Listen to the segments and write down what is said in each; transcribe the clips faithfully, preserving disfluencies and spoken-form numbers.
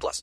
plus.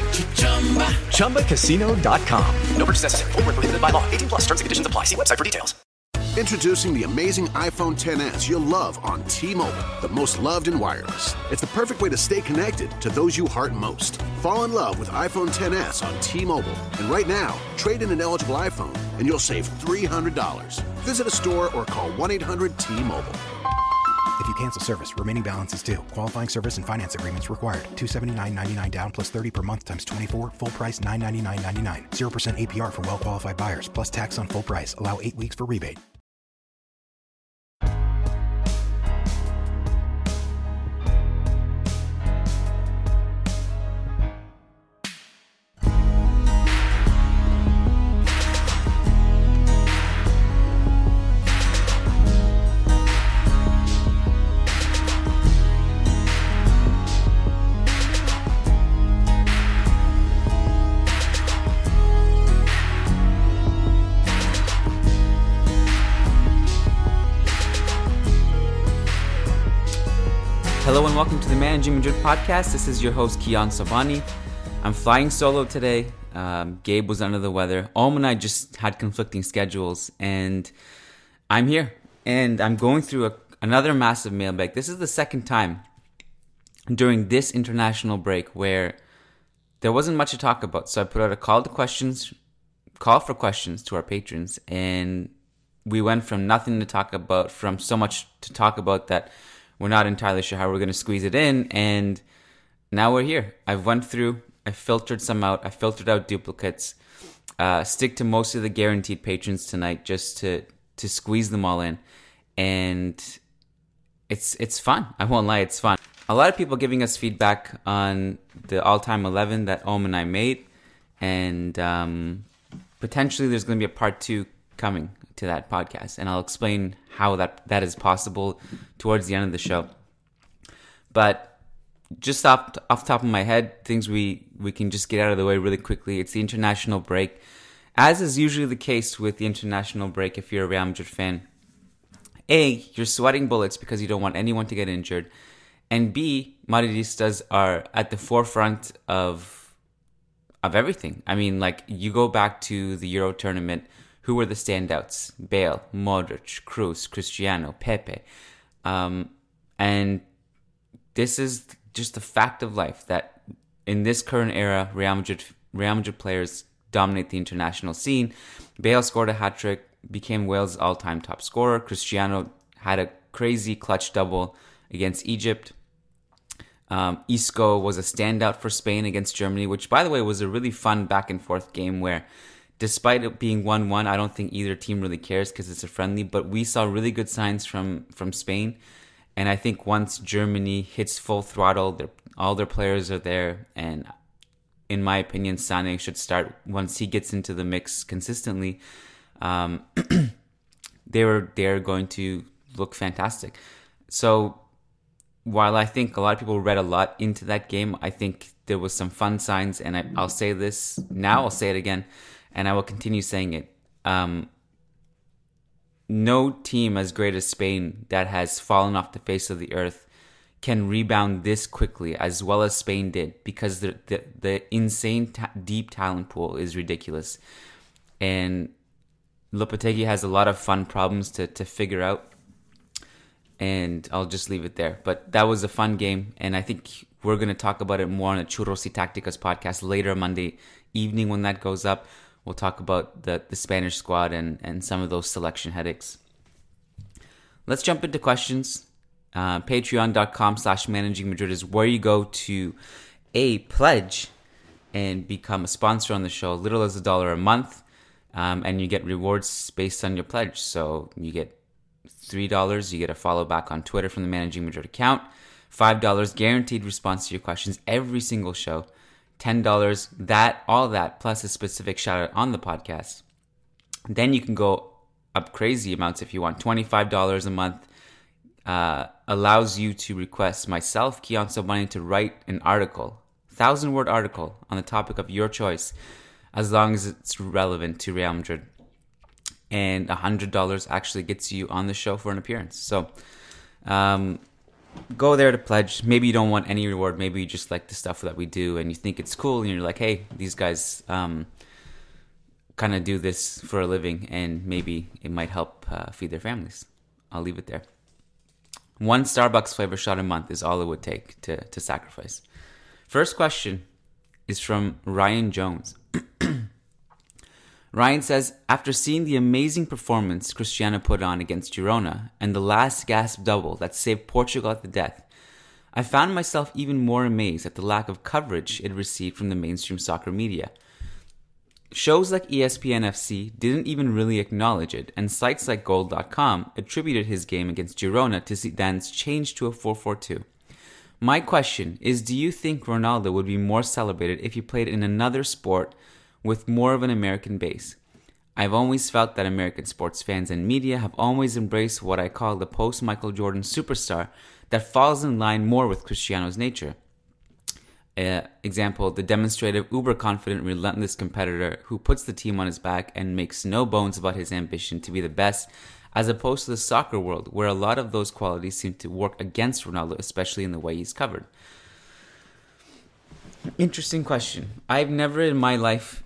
Chumba Casino dot com. No purchase necessary. Void where prohibited by law. eighteen plus. Terms and conditions apply. See website for details. Introducing the amazing iPhone ten S you'll love on T-Mobile, the most loved in wireless. It's the perfect way to stay connected to those you heart most. Fall in love with iPhone ten S on T-Mobile. And right now, trade in an eligible iPhone and you'll save three hundred dollars. Visit a store or call one eight hundred T Mobile. If you cancel service, remaining balance is due. Qualifying service and finance agreements required. two hundred seventy-nine dollars and ninety-nine cents down plus thirty per month times twenty-four. Full price nine hundred ninety-nine dollars and ninety-nine cents. zero percent A P R for well-qualified buyers plus tax on full price. Allow eight weeks for rebate. Hello and welcome to the Managing Madrid podcast. This is your host, Kian Sobhani. I'm flying solo today. Um, Gabe was under the weather. Om and I just had conflicting schedules, and I'm here. And I'm going through a, another massive mailbag. This is the second time during this international break where there wasn't much to talk about. So I put out a call to questions, call for questions to our patrons, and we went from nothing to talk about, from so much to talk about that we're not entirely sure how we're going to squeeze it in, and now we're here. I've went through, I filtered some out, I filtered out duplicates, uh, stick to most of the guaranteed patrons tonight just to to squeeze them all in, and it's it's fun. I won't lie, it's fun. A lot of people giving us feedback on the all-time eleven that Om and I made, and um, potentially there's going to be a part two coming to that podcast, and I'll explain how that that is possible towards the end of the show. But just off off the top of my head, things we we can just get out of the way really quickly. It's the international break, as is usually the case with the international break. If you're a Real Madrid fan, A, you're sweating bullets because you don't want anyone to get injured, and B, Madridistas are at the forefront of of everything. I mean, like, you go back to the Euro tournament. Who were the standouts? Bale, Modric, Kroos, Cristiano, Pepe. Um, and this is just the fact of life that in this current era, Real Madrid, Real Madrid players dominate the international scene. Bale scored a hat-trick, became Wales' all-time top scorer. Cristiano had a crazy clutch double against Egypt. Um, Isco was a standout for Spain against Germany, which, by the way, was a really fun back-and-forth game where, despite it being one one, I don't think either team really cares because it's a friendly, but we saw really good signs from, from Spain. And I think once Germany hits full throttle, all their players are there. And in my opinion, Sané should start once he gets into the mix consistently. Um, they were, they're going to look fantastic. So while I think a lot of people read a lot into that game, I think there was some fun signs. And I, I'll say this now, I'll say it again, and I will continue saying it. um, no team as great as Spain that has fallen off the face of the earth can rebound this quickly as well as Spain did, because the the, the insane ta- deep talent pool is ridiculous. And Lopetegui has a lot of fun problems to, to figure out. And I'll just leave it there. But that was a fun game. And I think we're going to talk about it more on the Churros y Tacticas podcast later Monday evening when that goes up. We'll talk about the, the Spanish squad and, and some of those selection headaches. Let's jump into questions. Uh, Patreon.com slash Managing Madrid is where you go to a pledge and become a sponsor on the show. Little as a dollar a month. Um, and you get rewards based on your pledge. So you get three dollars, you get a follow back on Twitter from the Managing Madrid account. five dollars, guaranteed response to your questions every single show. ten dollars, that, all that, plus a specific shout out on the podcast. Then you can go up crazy amounts if you want. twenty-five dollars a month uh, allows you to request myself, Kian Sobani, to write an article, thousand word article on the topic of your choice, as long as it's relevant to Real Madrid. And one hundred dollars actually gets you on the show for an appearance. So um, go there to pledge. Maybe you don't want any reward. Maybe you just like the stuff that we do and you think it's cool. And you're like, hey, these guys um, kind of do this for a living. And maybe it might help uh, feed their families. I'll leave it there. One Starbucks flavor shot a month is all it would take to, to sacrifice. First question is from Ryan Jones. Ryan says, after seeing the amazing performance Cristiano put on against Girona and the last gasp double that saved Portugal at the death, I found myself even more amazed at the lack of coverage it received from the mainstream soccer media. Shows like E S P N F C didn't even really acknowledge it, and sites like gold dot com attributed his game against Girona to Zidane's change to a four four two. My question is, do you think Ronaldo would be more celebrated if he played in another sport with more of an American base? I've always felt that American sports fans and media have always embraced what I call the post-Michael Jordan superstar that falls in line more with Cristiano's nature. Uh, example, the demonstrative, uber-confident, relentless competitor who puts the team on his back and makes no bones about his ambition to be the best, as opposed to the soccer world, where a lot of those qualities seem to work against Ronaldo, especially in the way he's covered. Interesting question. I've never in my life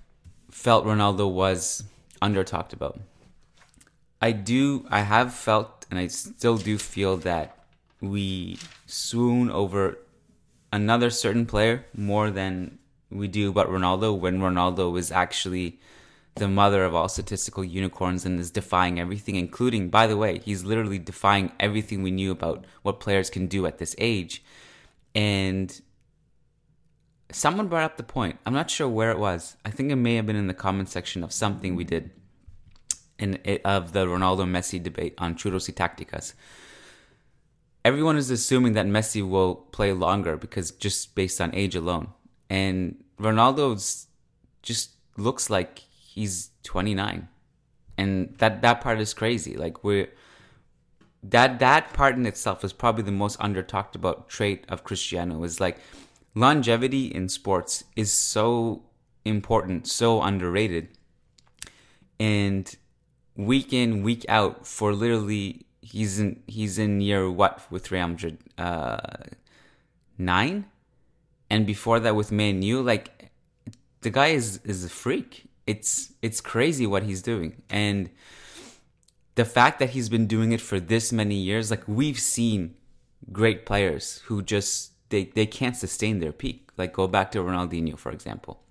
felt Ronaldo was under talked about. I do, I have felt, and I still do feel that we swoon over another certain player more than we do about Ronaldo, when Ronaldo is actually the mother of all statistical unicorns and is defying everything, including, by the way, he's literally defying everything we knew about what players can do at this age. And someone brought up the point. I'm not sure where it was. I think it may have been in the comment section of something we did in of the Ronaldo-Messi debate on Churros y Tacticas. Everyone is assuming that Messi will play longer because just based on age alone. And Ronaldo's just looks like he's twenty-nine. And that, that part is crazy. Like we're that that part in itself is probably the most under-talked about trait of Cristiano, is like longevity in sports is so important, so underrated. And week in, week out, for literally, he's in he's in year what with Real Madrid? Uh, nine? And before that with Man U, like, the guy is, is a freak. It's, it's crazy what he's doing. And the fact that he's been doing it for this many years, like, we've seen great players who just, They they can't sustain their peak. Like, go back to Ronaldinho, for example.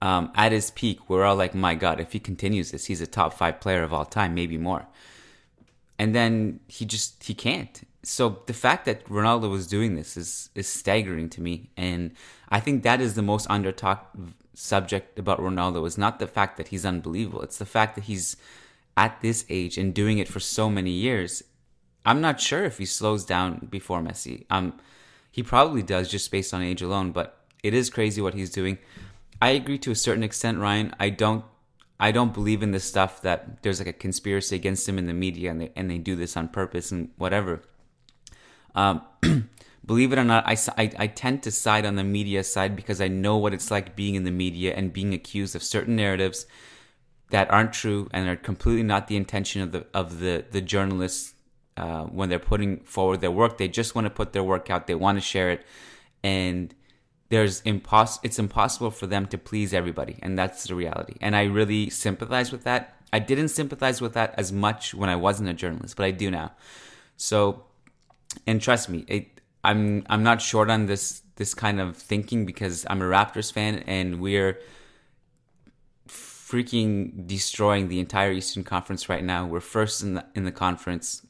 Um, at his peak, we're all like, my God, if he continues this, he's a top five player of all time, maybe more. And then he just, he can't. So the fact that Ronaldo was doing this is is staggering to me. And I think that is the most under-talked subject about Ronaldo, is not the fact that he's unbelievable. It's the fact that he's at this age and doing it for so many years. I'm not sure if he slows down before Messi. Um. He probably does just based on age alone, but it is crazy what he's doing. I agree to a certain extent, Ryan. I don't I don't believe in this stuff that there's like a conspiracy against him in the media and they, and they do this on purpose and whatever. Um, believe it or not, I, I, I tend to side on the media side because I know what it's like being in the media and being accused of certain narratives that aren't true and are completely not the intention of the of the, the journalists uh, when they're putting forward their work. They just want to put their work out. They want to share it. And there's impos- it's impossible for them to please everybody. And that's the reality. And I really sympathize with that. I didn't sympathize with that as much when I wasn't a journalist, but I do now. So, and trust me, it, I'm I'm not short on this this kind of thinking because I'm a Raptors fan and we're freaking destroying the entire Eastern Conference right now. We're first in the in the conference,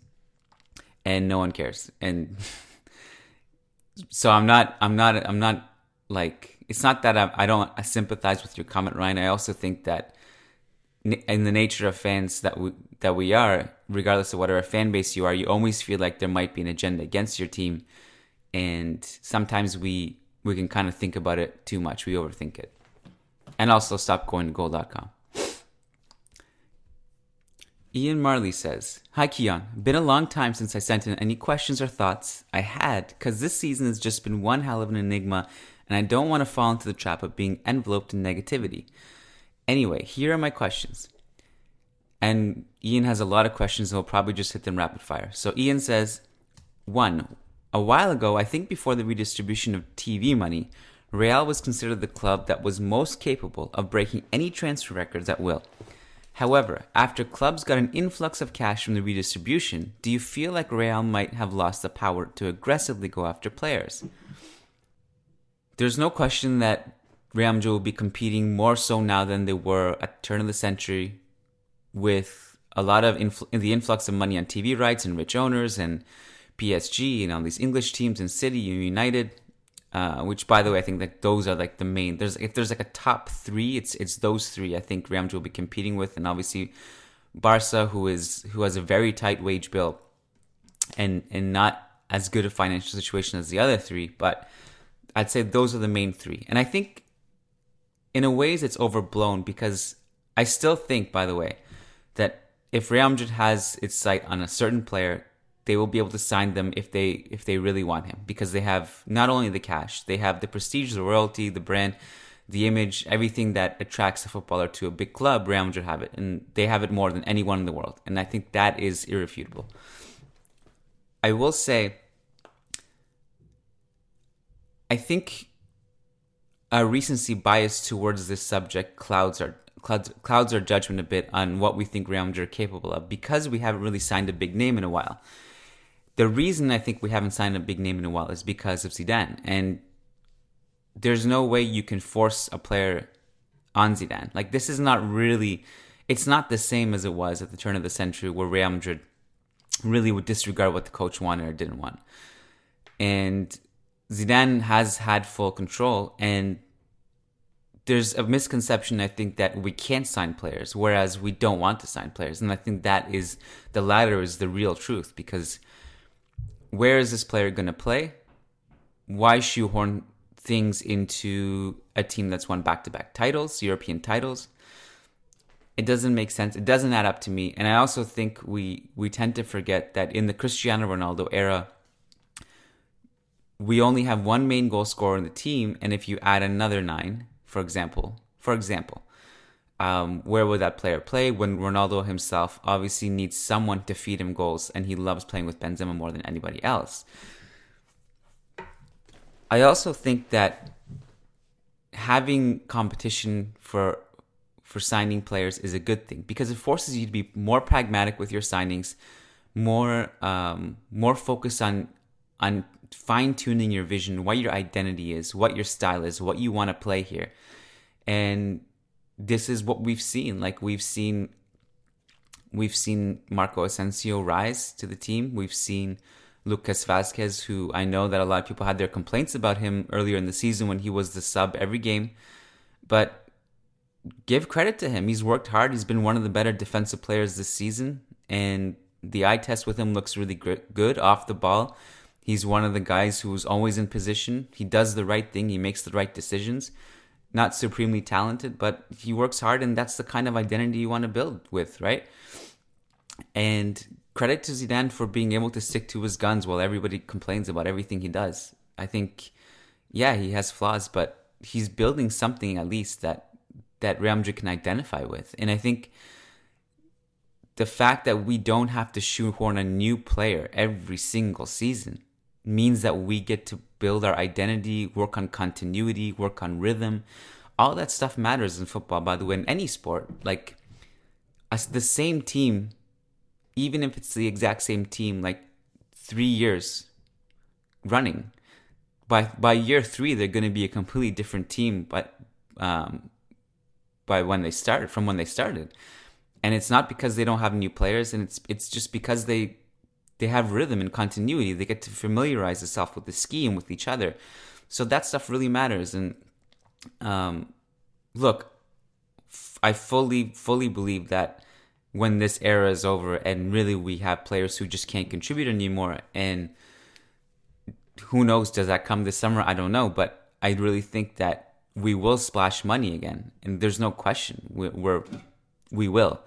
and no one cares. And so I'm not I'm not I'm not like it's not that I, I don't I sympathize with your comment, Ryan. I also think that in the nature of fans that we that we are, regardless of whatever fan base you are, you always feel like there might be an agenda against your team, and sometimes we we can kind of think about it too much. We overthink it, and also stop going to goal dot com. Ian Marley says, "Hi Kian, been a long time since I sent in any questions or thoughts I had, because this season has just been one hell of an enigma, and I don't want to fall into the trap of being enveloped in negativity. Anyway, here are my questions." And Ian has a lot of questions, and he'll probably just hit them rapid fire. So Ian says, one, a while ago, I think before the redistribution of T V money, Real was considered the club that was most capable of breaking any transfer records at will. However, after clubs got an influx of cash from the redistribution, do you feel like Real might have lost the power to aggressively go after players? There's no question that Real Madrid will be competing more so now than they were at the turn of the century, with a lot of infl- the influx of money on T V rights and rich owners and P S G and all these English teams and City and United, uh, which, by the way, I think that those are like the main. There's if there's like a top three, it's it's those three I think Real Madrid will be competing with, and obviously Barca, who is who has a very tight wage bill and and not as good a financial situation as the other three, but I'd say those are the main three. And I think in a ways it's overblown because I still think, by the way, that if Real Madrid has its sight on a certain player, they will be able to sign them if they if they really want him, because they have not only the cash, they have the prestige, the royalty, the brand, the image, everything that attracts a footballer to a big club. Real Madrid have it, and they have it more than anyone in the world. And I think that is irrefutable. I will say, I think a recency bias towards this subject clouds our clouds, clouds our judgment a bit on what we think Real Madrid are capable of, because we haven't really signed a big name in a while. The reason I think we haven't signed a big name in a while is because of Zidane, and there's no way you can force a player on Zidane. Like, this is not really, it's not the same as it was at the turn of the century, where Real Madrid really would disregard what the coach wanted or didn't want. And Zidane has had full control, and there's a misconception, I think, that we can't sign players, whereas we don't want to sign players. And I think that is, the latter is the real truth, because where is this player going to play? Why shoehorn things into a team that's won back-to-back titles, European titles? It doesn't make sense. It doesn't add up to me. And I also think we, we tend to forget that in the Cristiano Ronaldo era, we only have one main goal scorer in the team, and if you add another nine, for example, for example, um, where would that player play when Ronaldo himself obviously needs someone to feed him goals, and he loves playing with Benzema more than anybody else? I also think that having competition for for signing players is a good thing, because it forces you to be more pragmatic with your signings, more um, more focused on on. fine-tuning your vision, what your identity is, what your style is, what you want to play here. And this is what we've seen. Like, we've seen we've seen Marco Asensio rise to the team. We've seen Lucas Vazquez, who I know that a lot of people had their complaints about him earlier in the season when he was the sub every game. But give credit to him. He's worked hard. He's been one of the better defensive players this season. And the eye test with him looks really good off the ball. He's one of the guys who's always in position. He does the right thing. He makes the right decisions. Not supremely talented, but he works hard, and that's the kind of identity you want to build with, right? And credit to Zidane for being able to stick to his guns while everybody complains about everything he does. I think, yeah, he has flaws, but he's building something at least that that Real Madrid can identify with. And I think the fact that we don't have to shoehorn a new player every single season means that we get to build our identity, work on continuity, work on rhythm. All that stuff matters in football, by the way, in any sport. Like, as the same team, even if it's the exact same team, like three years running, by by year three, they're going to be a completely different team by, um, by when they started, from when they started. And it's not because they don't have new players, and it's it's just because they they have rhythm and continuity. They get to familiarize themselves with the scheme, with each other. So that stuff really matters. And um, look, f- I fully, fully believe that when this era is over and really we have players who just can't contribute anymore, and who knows, does that come this summer? I don't know. But I really think that we will splash money again. And there's no question. We're, we're we will.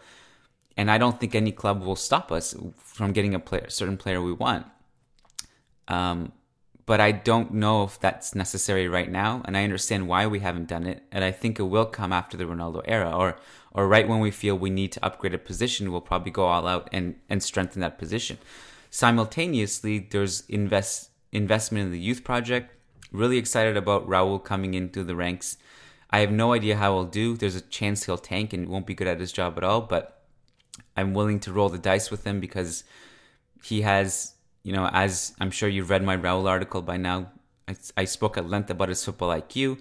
And I don't think any club will stop us from getting a player, certain player we want. Um, but I don't know if that's necessary right now, and I understand why we haven't done it. And I think it will come after the Ronaldo era, or or right when we feel we need to upgrade a position, we'll probably go all out and, and strengthen that position. Simultaneously, there's invest investment in the youth project. Really excited about Raul coming into the ranks. I have no idea how he'll do. There's a chance he'll tank and won't be good at his job at all, but I'm willing to roll the dice with him because he has, you know, as I'm sure you've read my Raul article by now, I, I spoke at length about his football I Q,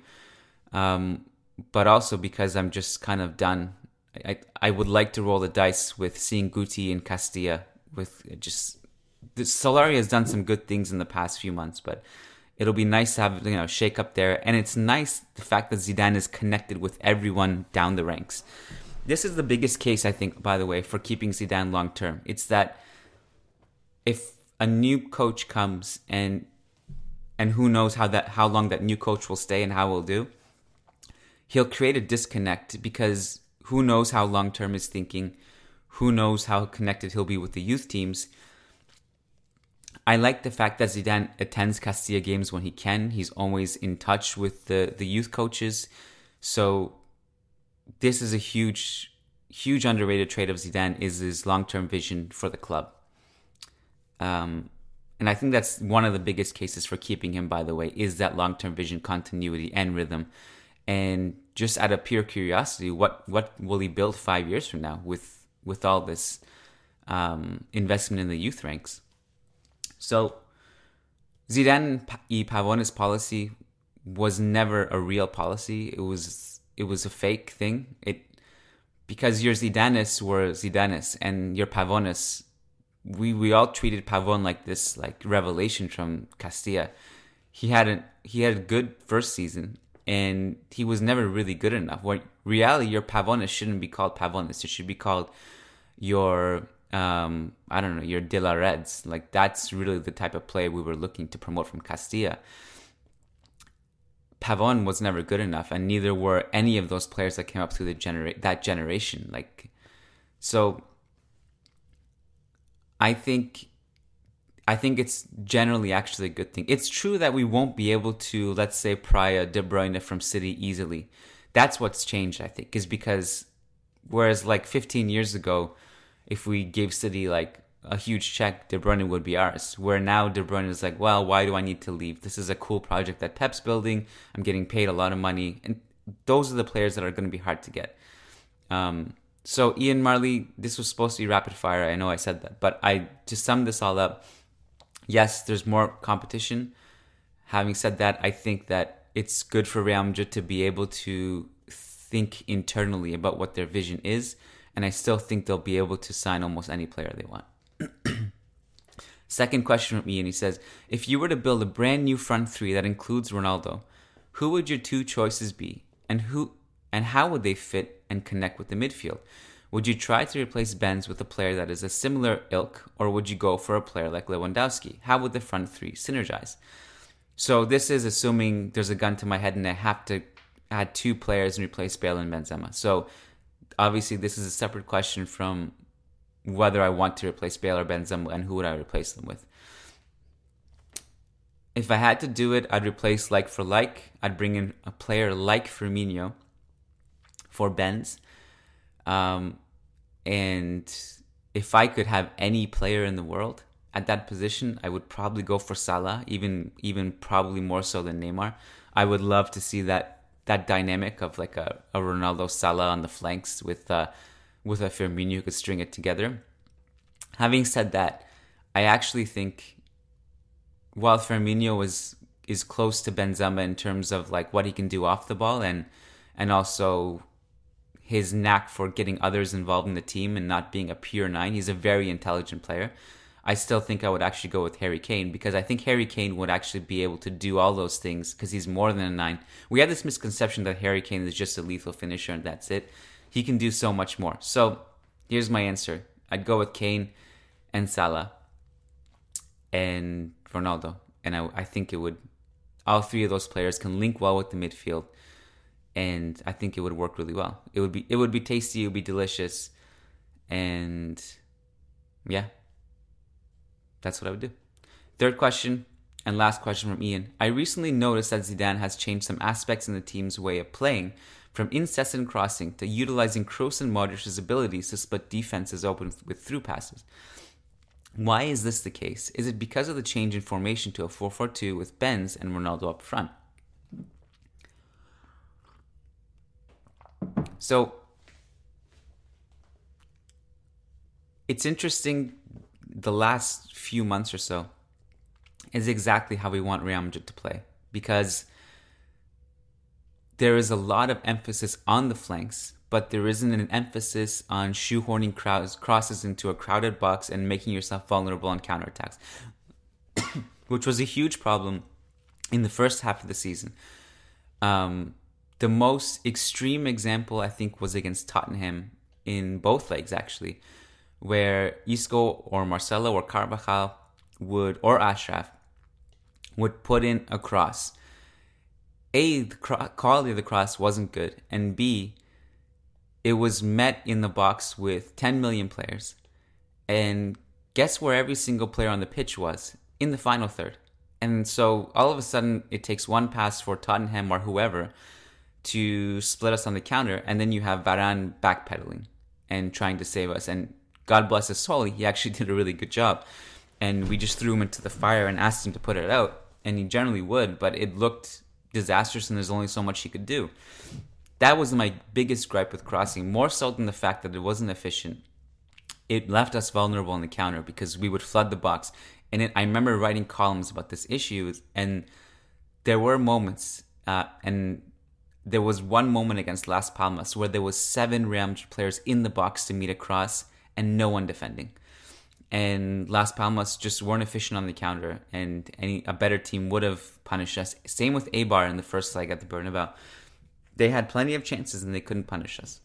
um, but also because I'm just kind of done. I, I I would like to roll the dice with seeing Guti and Castilla. With just, Solari has done some good things in the past few months, but it'll be nice to have, you know, shake up there. And it's nice the fact that Zidane is connected with everyone down the ranks. This is the biggest case, I think, by the way, for keeping Zidane long-term. It's that if a new coach comes, and and who knows how that how long that new coach will stay and how he'll do, he'll create a disconnect because who knows how long-term he's thinking, who knows how connected he'll be with the youth teams. I like the fact that Zidane attends Castilla games when he can. He's always in touch with the, the youth coaches, so this is a huge, huge underrated trait of Zidane, is his long-term vision for the club. Um, and I think that's one of the biggest cases for keeping him, by the way, is that long-term vision, continuity, and rhythm. And just out of pure curiosity, what, what will he build five years from now with, with all this um, investment in the youth ranks? So Zidane y Pavone's policy was never a real policy. It was... It was a fake thing. It because your Zidanes were Zidanes and your Pavones, we, we all treated Pavone like this, like revelation from Castilla. He had a he had a good first season, and he was never really good enough. Well, really, your Pavones shouldn't be called Pavones. It should be called your um I don't know your De La Reds. Like, that's really the type of play we were looking to promote from Castilla. Pavone was never good enough, and neither were any of those players that came up through the genera- that generation. Like, so I think I think it's generally actually a good thing. It's true that we won't be able to, let's say, pry a De Bruyne from City easily. That's what's changed, I think, is because whereas like fifteen years ago, if we gave City like a huge check, De Bruyne would be ours. Where now De Bruyne is like, well, why do I need to leave? This is a cool project that Pep's building. I'm getting paid a lot of money. And those are the players that are going to be hard to get. Um, so Ian Marley, this was supposed to be rapid fire. I know I said that. But I to sum this all up, yes, there's more competition. Having said that, I think that it's good for Real Madrid to be able to think internally about what their vision is. And I still think they'll be able to sign almost any player they want. Second question from Ian, he says, if you were to build a brand new front three that includes Ronaldo, who would your two choices be, and who and how would they fit and connect with the midfield? Would you try to replace Benz with a player that is a similar ilk, or would you go for a player like Lewandowski? How would the front three synergize? So this is assuming there's a gun to my head and I have to add two players and replace Bale and Benzema. So obviously this is a separate question from whether I want to replace Bale or Benzema, and who would I replace them with. If I had to do it, I'd replace like for like. I'd bring in a player like Firmino for Benz. Um, and if I could have any player in the world at that position, I would probably go for Salah, even even probably more so than Neymar. I would love to see that that dynamic of like a, a Ronaldo Salah on the flanks with uh, with a Firmino who could string it together. Having said that, I actually think while Firmino was is close to Benzema in terms of like what he can do off the ball and and also his knack for getting others involved in the team and not being a pure nine. He's a very intelligent player. I still think I would actually go with Harry Kane because I think Harry Kane would actually be able to do all those things because he's more than a nine. We have this misconception that Harry Kane is just a lethal finisher and that's it. He can do so much more. So here's my answer. I'd go with Kane and Salah and Ronaldo. And I, I think it would, all three of those players can link well with the midfield. And I think it would work really well. It would be it would be tasty. It would be delicious, and yeah, that's what I would do. Third question and last question from Ian. I recently noticed that Zidane has changed some aspects in the team's way of playing, from incessant crossing to utilizing Kroos and Modric's abilities to split defenses open with through passes. Why is this the case? Is it because of the change in formation to a four four two with Benz and Ronaldo up front? So it's interesting, the last few months or so is exactly how we want Real Madrid to play because there is a lot of emphasis on the flanks, but there isn't an emphasis on shoehorning crowds, crosses into a crowded box and making yourself vulnerable on counterattacks, which was a huge problem in the first half of the season. Um... The most extreme example, I think, was against Tottenham in both legs, actually, where Isco or Marcelo or Carvajal would, or Ashraf, would put in a cross. A, the cro- quality of the cross wasn't good, and B, it was met in the box with ten million players. And guess where every single player on the pitch was? In the final third. And so all of a sudden, it takes one pass for Tottenham or whoever to split us on the counter, and then you have Varane backpedaling and trying to save us. And God bless his soul, he actually did a really good job. And we just threw him into the fire and asked him to put it out. And he generally would, but it looked disastrous and there's only so much he could do. That was my biggest gripe with crossing, more so than the fact that it wasn't efficient. It left us vulnerable on the counter because we would flood the box. And it, I remember writing columns about this issue, and there were moments, uh, and there was one moment against Las Palmas where there was seven Real Madrid players in the box to meet a cross and no one defending. And Las Palmas just weren't efficient on the counter, and any a better team would have punished us. Same with Eibar in the first leg at the Bernabeu. They had plenty of chances and they couldn't punish us.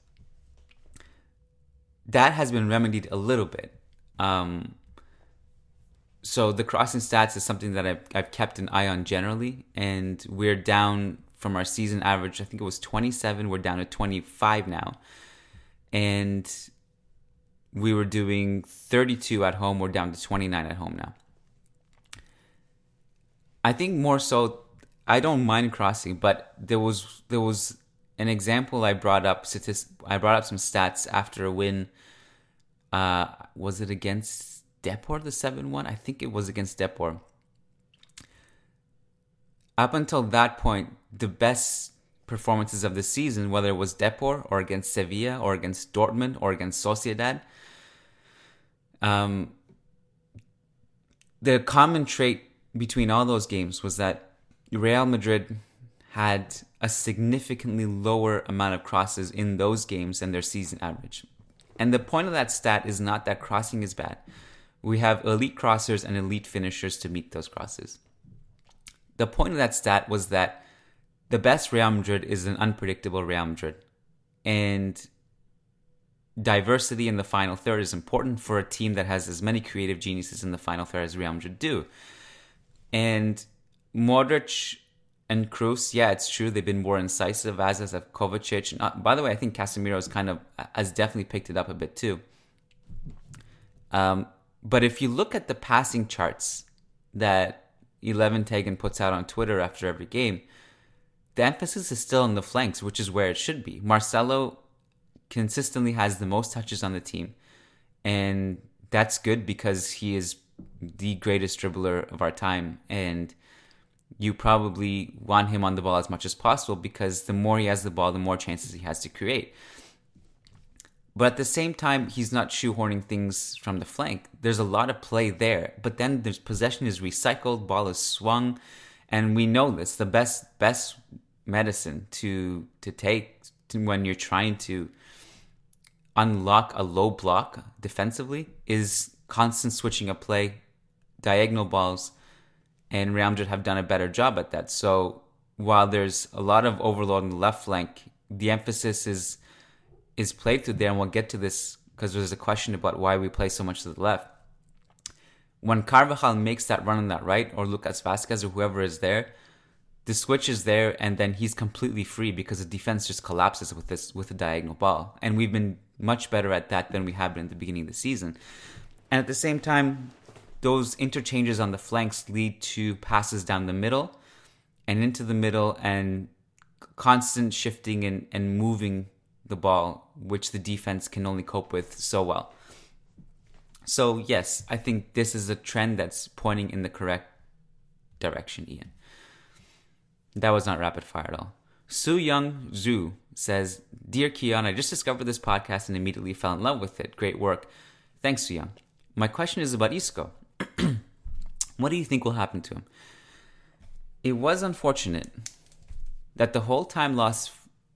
That has been remedied a little bit. Um, so the crossing stats is something that I've, I've kept an eye on generally, and we're down from our season average, I think it was twenty-seven, we're down to twenty-five now. And we were doing thirty-two at home, we're down to twenty-nine at home now. I think more so, I don't mind crossing, but there was there was an example I brought up, I brought up some stats after a win, uh, was it against Depor, the seven one? I think it was against Depor. Up until that point, the best performances of the season, whether it was Depor or against Sevilla or against Dortmund or against Sociedad, um, the common trait between all those games was that Real Madrid had a significantly lower amount of crosses in those games than their season average. And the point of that stat is not that crossing is bad. We have elite crossers and elite finishers to meet those crosses. The point of that stat was that the best Real Madrid is an unpredictable Real Madrid. And diversity in the final third is important for a team that has as many creative geniuses in the final third as Real Madrid do. And Modric and Kroos, yeah, it's true. They've been more incisive, as has Kovacic. And uh, by the way, I think Casemiro's kind of has definitely picked it up a bit too. Um, but if you look at the passing charts that Eleven Tegan puts out on Twitter after every game, The emphasis is still on the flanks, which is where it should be. Marcelo consistently has the most touches on the team, and that's good because he is the greatest dribbler of our time, and you probably want him on the ball as much as possible because the more he has the ball, the more chances he has to create. But at the same time, he's not shoehorning things from the flank. There's a lot of play there, but then the possession is recycled, ball is swung, and we know this. The best best medicine to to take to when you're trying to unlock a low block defensively is constant switching of play, diagonal balls, and Real Madrid have done a better job at that. So while there's a lot of overload on the left flank, the emphasis is is played through there, and we'll get to this because there's a question about why we play so much to the left. When Carvajal makes that run on that right, or Lucas Vasquez or whoever is there, the switch is there, and then he's completely free because the defense just collapses with this with a diagonal ball. And we've been much better at that than we have been at the beginning of the season. And at the same time, those interchanges on the flanks lead to passes down the middle and into the middle and constant shifting and, and moving the ball, which the defense can only cope with so well. So yes, I think this is a trend that's pointing in the correct direction, Ian. That was not rapid fire at all. Su Young Zhu says, "Dear Kian, I just discovered this podcast and immediately fell in love with it. Great work. Thanks, Su Young. My question is about Isco. What do you think will happen to him? It was unfortunate that the whole time lost,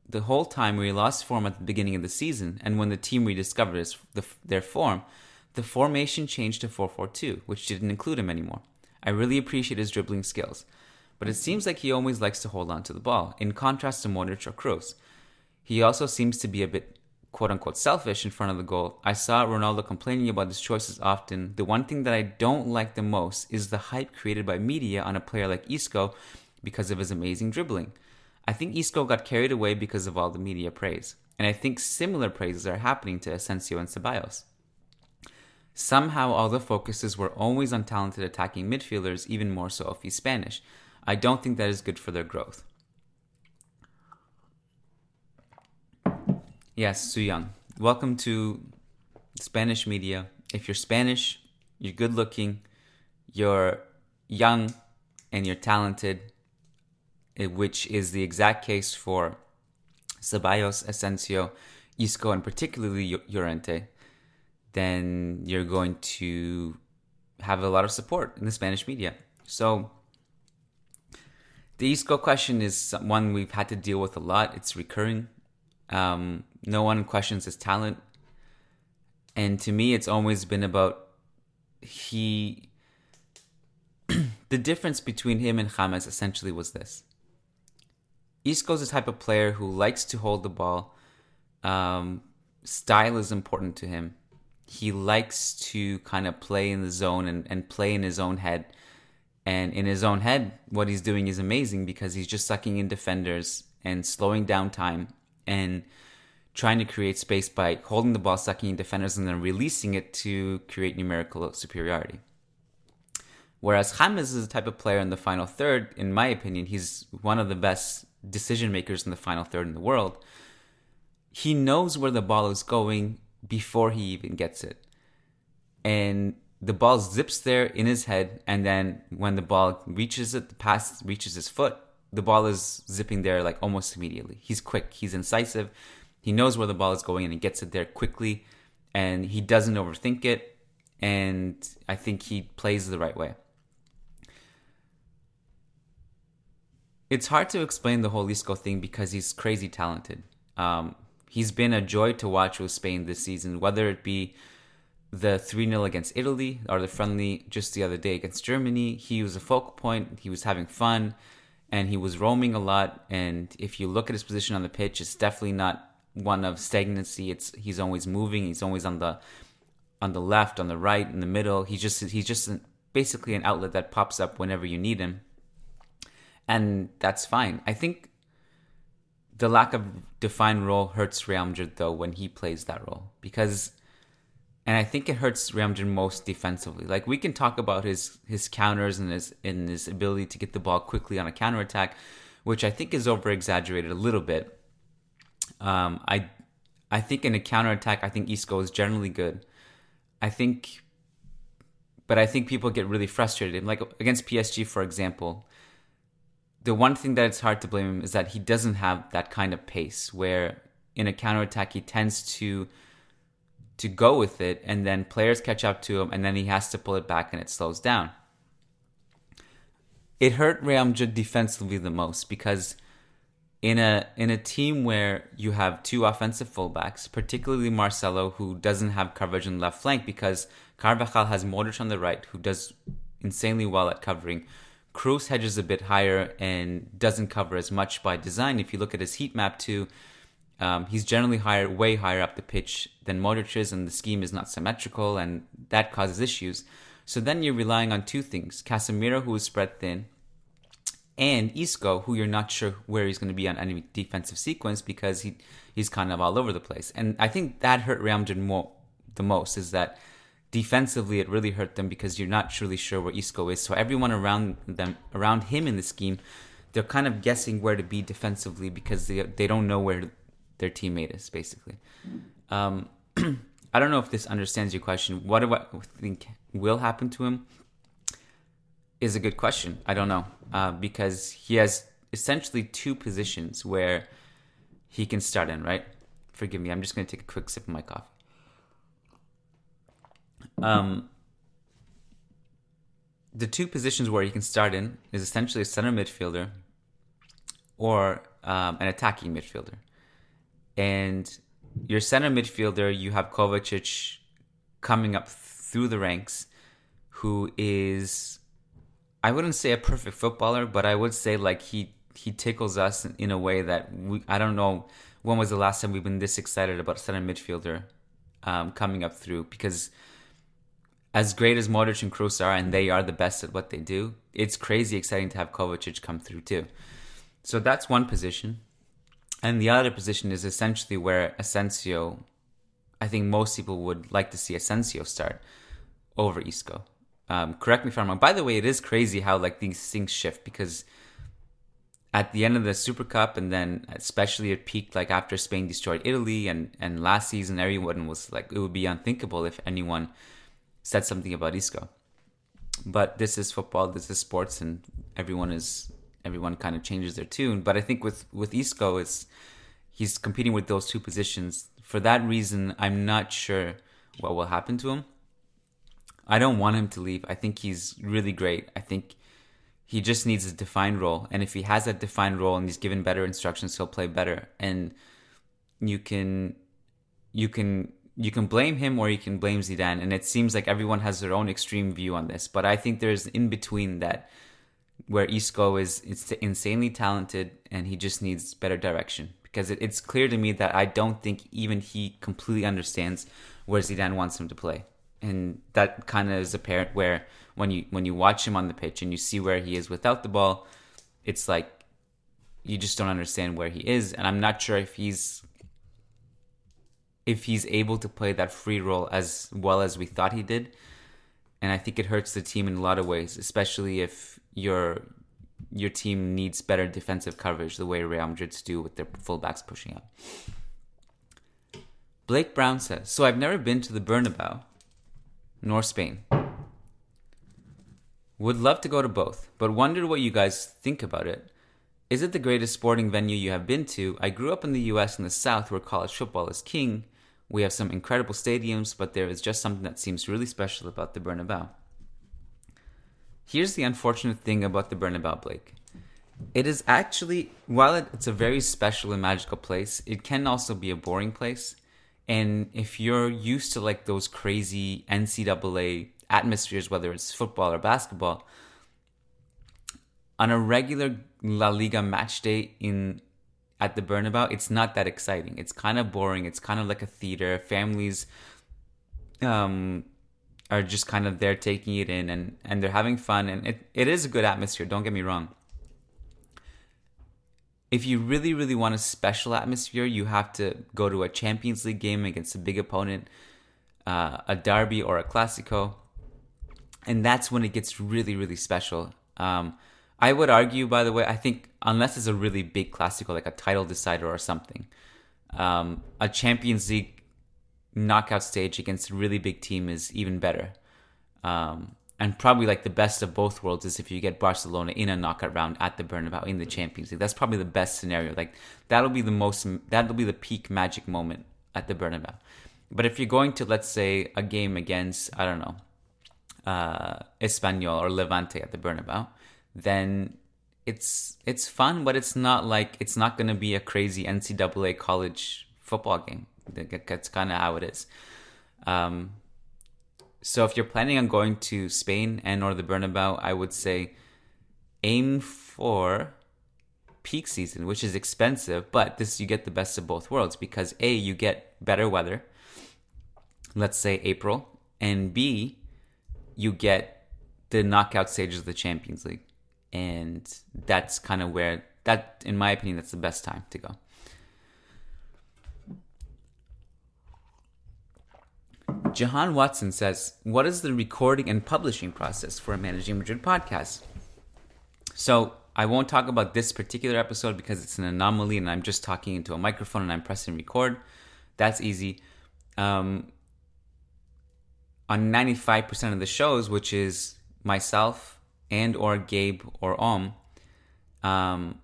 the whole time we lost form at the beginning of the season, and when the team rediscovered his, the, their form, the formation changed to four four two, which didn't include him anymore. I really appreciate his dribbling skills, but it seems like he always likes to hold on to the ball, in contrast to Modric or Kroos. He also seems to be a bit quote-unquote selfish in front of the goal. I saw Ronaldo complaining about his choices often. The one thing that I don't like the most is the hype created by media on a player like Isco because of his amazing dribbling. I think Isco got carried away because of all the media praise, and I think similar praises are happening to Asensio and Ceballos. Somehow all the focuses were always on talented attacking midfielders, even more so if he's Spanish. I don't think that is good for their growth." Yes, Suyang, welcome to Spanish media. If you're Spanish, you're good looking, you're young, and you're talented, which is the exact case for Ceballos, Asensio, Isco, and particularly Llorente, then you're going to have a lot of support in the Spanish media. So the Isco question is one we've had to deal with a lot. It's recurring. Um, no one questions his talent. And to me, it's always been about he... the difference between him and James essentially was this. Isco's the type of player who likes to hold the ball. Um, style is important to him. He likes to kind of play in the zone and, and play in his own head. And in his own head, what he's doing is amazing because he's just sucking in defenders and slowing down time and trying to create space by holding the ball, sucking in defenders, and then releasing it to create numerical superiority. Whereas James is the type of player in the final third, in my opinion, he's one of the best decision makers in the final third in the world. He knows where the ball is going before he even gets it. And the ball zips there in his head, and then when the ball reaches it, the pass reaches his foot, the ball is zipping there like almost immediately. He's quick. He's incisive. He knows where the ball is going and he gets it there quickly. And he doesn't overthink it. And I think he plays the right way. It's hard to explain the whole Isco thing because he's crazy talented. Um, he's been a joy to watch with Spain this season, whether it be the three nil against Italy or the friendly just the other day against Germany. He was a focal point. He was having fun. And he was roaming a lot, and if you look at his position on the pitch, it's definitely not one of stagnancy. It's he's always moving. He's always on the on the left, on the right, in the middle. He's just he's just an, basically an outlet that pops up whenever you need him, and that's fine. I think the lack of defined role hurts Real Madrid though when he plays that role because, and I think it hurts Real Madrid most defensively. Like, we can talk about his his counters and his and his ability to get the ball quickly on a counterattack, which I think is over-exaggerated a little bit. Um, I I think in a counterattack, I think Isco is generally good. I think, but I think people get really frustrated. Like against P S G, for example, the one thing that it's hard to blame him is that he doesn't have that kind of pace where in a counterattack, he tends to to go with it and then players catch up to him and then he has to pull it back and it slows down. It hurt Real Madrid defensively the most because in a in a team where you have two offensive fullbacks, particularly Marcelo, who doesn't have coverage on the left flank because Carvajal has Modric on the right, who does insanely well at covering. Kroos hedges a bit higher and doesn't cover as much by design. If you look at his heat map too, um, he's generally higher, way higher up the pitch than Modric is, and the scheme is not symmetrical, and that causes issues. So then you're relying on two things: Casemiro, who is spread thin, and Isco, who you're not sure where he's going to be on any defensive sequence because he he's kind of all over the place. And I think that hurt Real Madrid more, the most, is that defensively it really hurt them because you're not truly sure where Isco is. So everyone around them, around him in the scheme, they're kind of guessing where to be defensively because they they don't know where their teammate is, basically. Um, I don't know if this understands your question. What do I think will happen to him is a good question. I don't know, uh, because he has essentially two positions where he can start in, right? Forgive me. I'm just going to take a quick sip of my coffee. Um, the two positions where he can start in is essentially a center midfielder or um, an attacking midfielder. And your center midfielder, you have Kovacic coming up through the ranks, who is... I wouldn't say a perfect footballer, but I would say like he, he tickles us in a way that we, I don't know when was the last time we've been this excited about a center midfielder um, coming up through, because as great as Modric and Kroos are, and they are the best at what they do, it's crazy exciting to have Kovacic come through too. So that's one position. And the other position is essentially where Asensio, I think most people would like to see Asensio start over Isco. Um, correct me if I'm wrong. By the way, it is crazy how like these things shift, because at the end of the Super Cup, and then especially it peaked like after Spain destroyed Italy, and, and last season everyone was like, it would be unthinkable if anyone said something about Isco. But this is football, this is sports, and everyone is everyone kind of changes their tune. But I think with with Isco, it's he's competing with those two positions. For that reason, I'm not sure what will happen to him. I don't want him to leave. I think he's really great. I think he just needs a defined role. And if he has that defined role and he's given better instructions, he'll play better. And you can you can, you can blame him or you can blame Zidane. And it seems like everyone has their own extreme view on this. But I think there's in between that where Isco is it's insanely talented and he just needs better direction. Because it, it's clear to me that I don't think even he completely understands where Zidane wants him to play. And that kind of is apparent where when you when you watch him on the pitch and you see where he is without the ball, it's like you just don't understand where he is. And I'm not sure if he's if he's able to play that free role as well as we thought he did. And I think it hurts the team in a lot of ways, especially if your your team needs better defensive coverage the way Real Madrid's do with their fullbacks pushing up. Blake Brown says, so I've never been to the Bernabeu nor Spain. Would love to go to both, but wondered what you guys think about it. Is it the greatest sporting venue you have been to? I grew up in the U S in the South where college football is king. We have some incredible stadiums, but there is just something that seems really special about the Bernabeu. Here's the unfortunate thing about the Bernabeu, Blake. It is actually, while it's a very special and magical place, it can also be a boring place. And if you're used to like those crazy N C double A atmospheres, whether it's football or basketball, on a regular La Liga match day in at the Bernabeu, it's not that exciting. It's kind of boring. It's kind of like a theater. Families um, are just kind of there taking it in, and, and they're having fun. And it, it is a good atmosphere. Don't get me wrong. If you really, really want a special atmosphere, you have to go to a Champions League game against a big opponent, uh, a derby or a Clasico. And that's when it gets really, really special. Um, I would argue, by the way, I think unless it's a really big classical, like a title decider or something, um, a Champions League knockout stage against a really big team is even better. Um, and probably like the best of both worlds is if you get Barcelona in a knockout round at the Bernabeu in the Champions League. That's probably the best scenario. Like that'll be the most, that'll be the peak magic moment at the Bernabeu. But if you're going to, let's say, a game against, I don't know, uh, Espanyol or Levante at the Bernabeu, then it's it's fun, but it's not like, it's not going to be a crazy N C double A college football game. That's kind of how it is. Um, so if you're planning on going to Spain and or the Bernabeu, I would say aim for peak season, which is expensive, but this, you get the best of both worlds because A, you get better weather, let's say April, and B, you get the knockout stages of the Champions League. And that's kind of where, that, in my opinion, that's the best time to go. Jahan Watson says, what is the recording and publishing process for a Managing Madrid podcast? So I won't talk about this particular episode because it's an anomaly and I'm just talking into a microphone and I'm pressing record. That's easy. Um, on ninety-five percent of the shows, which is myself and or Gabe or Om, um,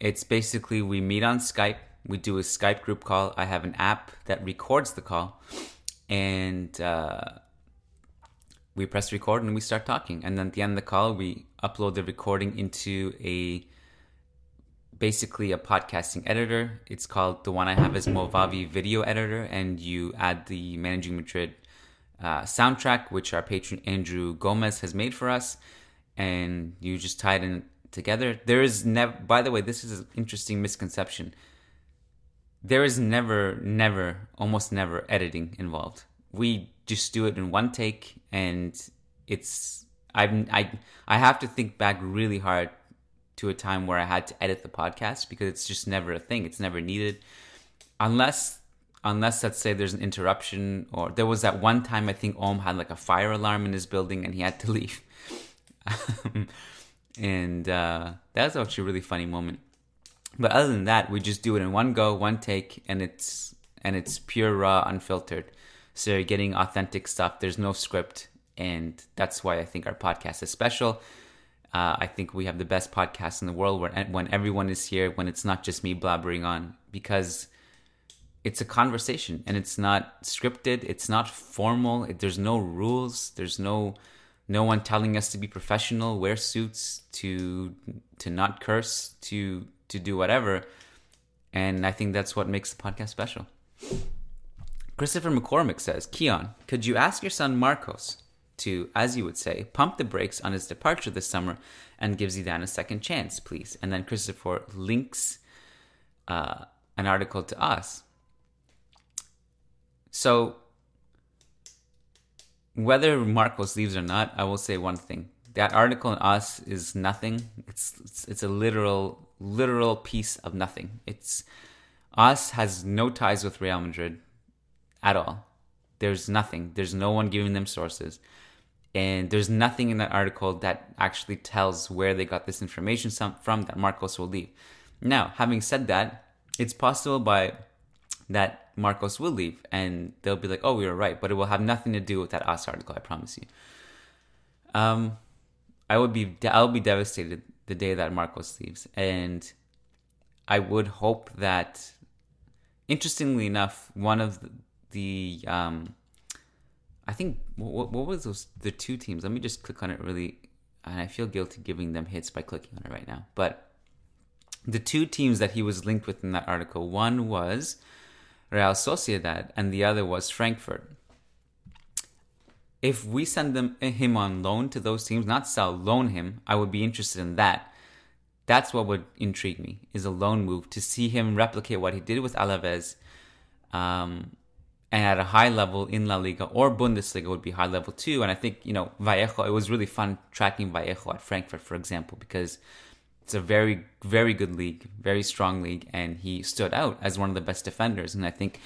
it's basically we meet on Skype. We do a Skype group call. I have an app that records the call. And uh, we press record and we start talking. And then at the end of the call, we upload the recording into a, basically a podcasting editor. It's called, the one I have is Movavi Video Editor. And you add the Managing Madrid uh, soundtrack, which our patron Andrew Gomez has made for us. And you just tie it in together. There is never, by the way, this is an interesting misconception. There is never, never, almost never editing involved. We just do it in one take, and it's, I've, I I have to think back really hard to a time where I had to edit the podcast because it's just never a thing. It's never needed. Unless, unless let's say there's an interruption, or there was that one time I think Om had like a fire alarm in his building and he had to leave. and uh, that was actually a really funny moment. But other than that, we just do it in one go, one take, and it's and it's pure, raw, unfiltered. So you're getting authentic stuff. There's no script, and that's why I think our podcast is special. Uh, I think we have the best podcast in the world where, when everyone is here, when it's not just me blabbering on, because it's a conversation, and it's not scripted. It's not formal. It, there's no rules. There's no no one telling us to be professional, wear suits, to to not curse, to... to do whatever, and I think that's what makes the podcast special. Christopher McCormick says, Keon, could you ask your son Marcos to, as you would say, pump the brakes on his departure this summer and give Zidane a second chance, please? And then Christopher links uh, an article to us. So, whether Marcos leaves or not, I will say one thing. That article in us is nothing. It's it's, it's a literal... literal piece of nothing. It's us has no ties with Real Madrid at all. There's nothing. There's no one giving them sources. And there's nothing in that article that actually tells where they got this information from that Marcos will leave. Now, having said that, it's possible by that Marcos will leave and they'll be like, oh, we were right, but it will have nothing to do with that us article, I promise you. Um, I would be, I'll be devastated the day that Marcos leaves. And I would hope that, interestingly enough, one of the, um, I think, what, what was those, the two teams? Let me just click on it really, and I feel guilty giving them hits by clicking on it right now. But the two teams that he was linked with in that article, one was Real Sociedad and the other was Frankfurt. If we send them him on loan to those teams, not sell, loan him, I would be interested in that. That's what would intrigue me, is a loan move, to see him replicate what he did with Alaves, um, and at a high level in La Liga or Bundesliga would be high level too. And I think, you know, Vallejo, it was really fun tracking Vallejo at Frankfurt, for example, because it's a very, very good league, very strong league, and he stood out as one of the best defenders. And I think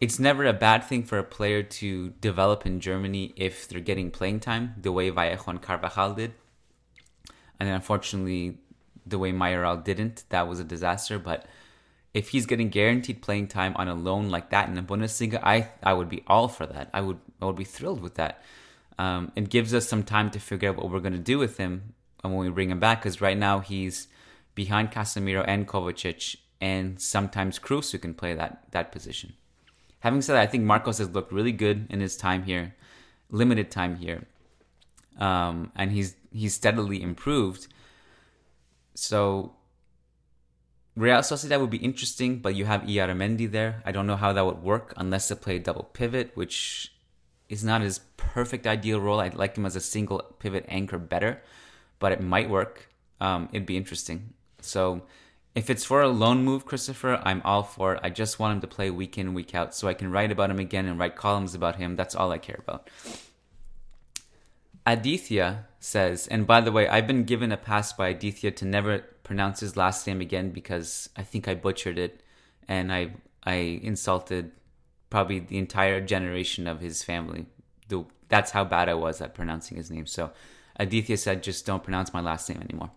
it's never a bad thing for a player to develop in Germany if they're getting playing time, the way Vallejo and Carvajal did. And unfortunately, the way Mayoral didn't, that was a disaster. But if he's getting guaranteed playing time on a loan like that in the Bundesliga, I I would be all for that. I would I would be thrilled with that. Um, it gives us some time to figure out what we're going to do with him and when we bring him back, because right now he's behind Casemiro and Kovacic and sometimes Kroos, who can play that that position. Having said that, I think Marcos has looked really good in his time here, limited time here, um, and he's he's steadily improved. So Real Sociedad would be interesting, but you have Iyaramendi there. I don't know how that would work unless they play double pivot, which is not his perfect ideal role. I'd like him as a single pivot anchor better, but it might work. Um, it'd be interesting. So if it's for a loan move, Christopher, I'm all for it. I just want him to play week in, week out, so I can write about him again and write columns about him. That's all I care about. Aditya says, and by the way, I've been given a pass by Aditya to never pronounce his last name again because I think I butchered it and I I insulted probably the entire generation of his family. The, that's how bad I was at pronouncing his name. So Aditya said, just don't pronounce my last name anymore.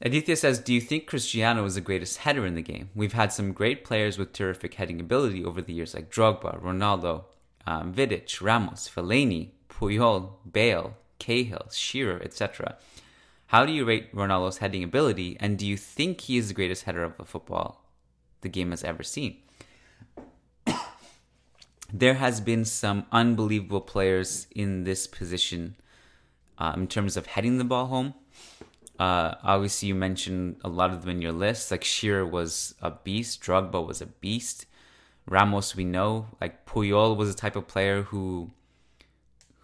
Aditya says, do you think Cristiano is the greatest header in the game? We've had some great players with terrific heading ability over the years, like Drogba, Ronaldo, um, Vidic, Ramos, Fellaini, Puyol, Bale, Cahill, Shearer, et cetera. How do you rate Ronaldo's heading ability, and do you think he is the greatest header of the football the game has ever seen? There has been some unbelievable players in this position uh, in terms of heading the ball home. Uh, obviously, you mentioned a lot of them in your list. Like Shearer was a beast. Drogba was a beast. Ramos, we know. Like Puyol was a type of player who...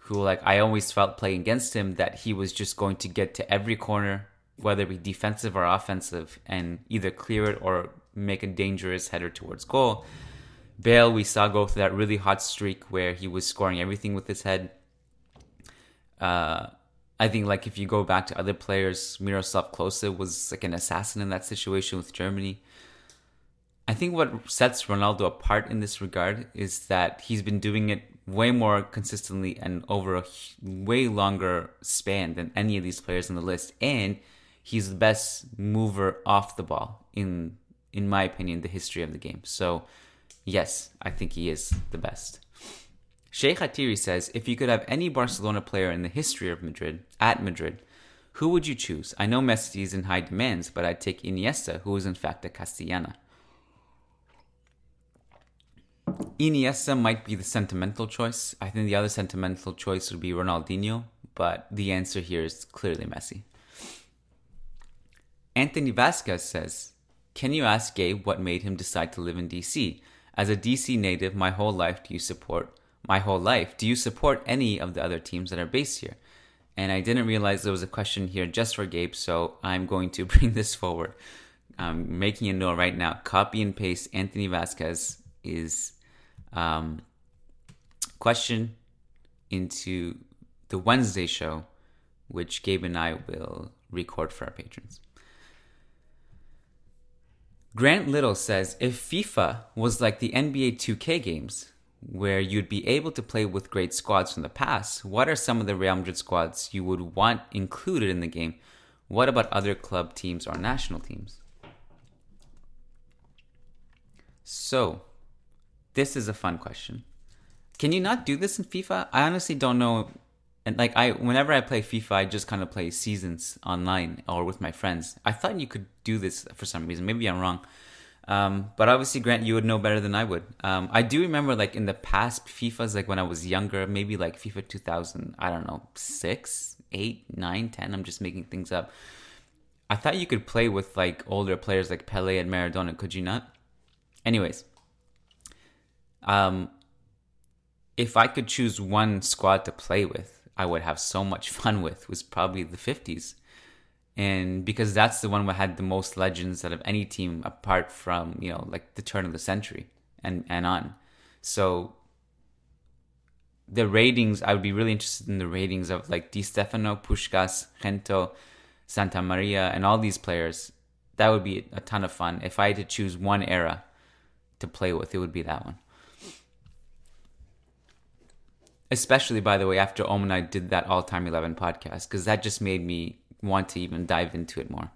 who like I always felt playing against him that he was just going to get to every corner, whether it be defensive or offensive, and either clear it or make a dangerous header towards goal. Bale, we saw go through that really hot streak where he was scoring everything with his head. Uh, I think like if you go back to other players, Miroslav Klose was like an assassin in that situation with Germany. I think what sets Ronaldo apart in this regard is that he's been doing it way more consistently and over a way longer span than any of these players on the list. And he's the best mover off the ball, in in my opinion, the history of the game. So yes, I think he is the best. Sheikh Hatiri says, if you could have any Barcelona player in the history of Madrid, at Madrid, who would you choose? I know Messi is in high demands, but I'd take Iniesta, who is in fact a Castellana. Iniesta might be the sentimental choice. I think the other sentimental choice would be Ronaldinho, but the answer here is clearly Messi. Anthony Vasquez says, can you ask Gabe what made him decide to live in D C? As a D C native, my whole life do you support my whole life? Do you support any of the other teams that are based here? And I didn't realize there was a question here just for Gabe, so I'm going to bring this forward. I'm making a note right now. Copy and paste Anthony Vasquez is... Um, question into the Wednesday show, which Gabe and I will record for our patrons. Grant Little says, if FIFA was like the N B A two K games, where you'd be able to play with great squads from the past, what are some of the Real Madrid squads you would want included in the game? What about other club teams or national teams? So... this is a fun question. Can you not do this in FIFA? I honestly don't know. And like I, whenever I play FIFA, I just kind of play seasons online or with my friends. I thought you could do this for some reason. Maybe I'm wrong. Um, but obviously, Grant, you would know better than I would. Um, I do remember like in the past FIFAs, like when I was younger, maybe like FIFA two thousand, I don't know, six, eight, nine, ten. I'm just making things up. I thought you could play with like older players like Pele and Maradona. Could you not? Anyways. Um, if I could choose one squad to play with, I would have so much fun with, was probably the fifties. And because that's the one that had the most legends out of any team apart from, you know, like the turn of the century and, and on. So the ratings, I would be really interested in the ratings of like Di Stefano, Puskás, Gento, Santa Maria, and all these players. That would be a ton of fun. If I had to choose one era to play with, it would be that one. Especially, by the way, after Om and I did that All-Time eleven podcast, because that just made me want to even dive into it more.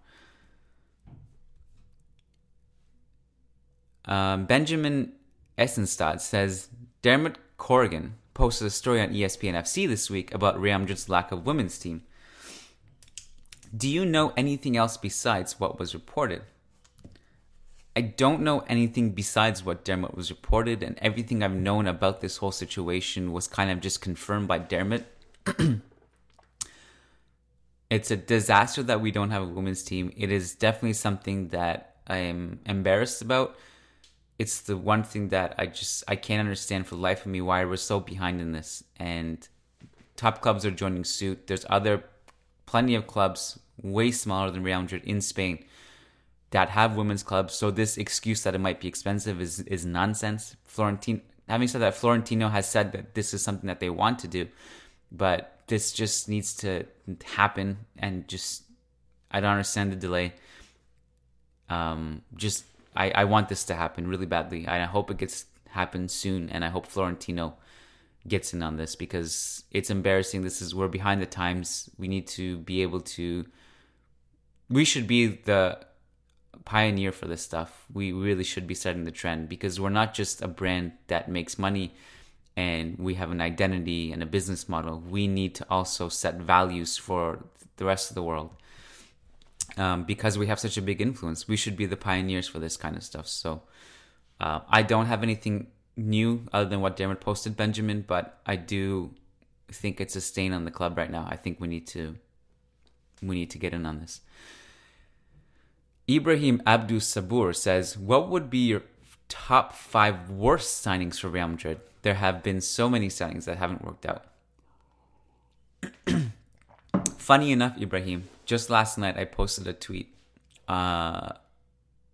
Um, Benjamin Essenstad says, Dermot Corrigan posted a story on E S P N F C this week about Real Madrid's lack of women's team. Do you know anything else besides what was reported? I don't know anything besides what Dermot was reported, and everything I've known about this whole situation was kind of just confirmed by Dermot. It's a disaster that we don't have a women's team. It is definitely something that I am embarrassed about. It's the one thing that I just, I can't understand for the life of me why we're so behind in this. And top clubs are joining suit. There's other, plenty of clubs way smaller than Real Madrid in Spain that have women's clubs. So this excuse that it might be expensive is, is nonsense. Florentino, having said that, Florentino has said that this is something that they want to do, but this just needs to happen. And just, I don't understand the delay. Um, just, I, I want this to happen really badly. I hope it gets happen soon. And I hope Florentino gets in on this, because it's embarrassing. This is, we're behind the times. We need to be able to, we should be the pioneer for this stuff. We really should be setting the trend, because we're not just a brand that makes money and we have an identity and a business model. We need to also set values for the rest of the world, um, because we have such a big influence. We should be the pioneers for this kind of stuff. So uh, I don't have anything new other than what Dermot posted, Benjamin, but I do think it's a stain on the club right now. I think we need to we need to get in on this. Ibrahim Abdul Sabur says, what would be your top five worst signings for Real Madrid? There have been so many signings that haven't worked out. Funny enough, Ibrahim, just last night I posted a tweet uh,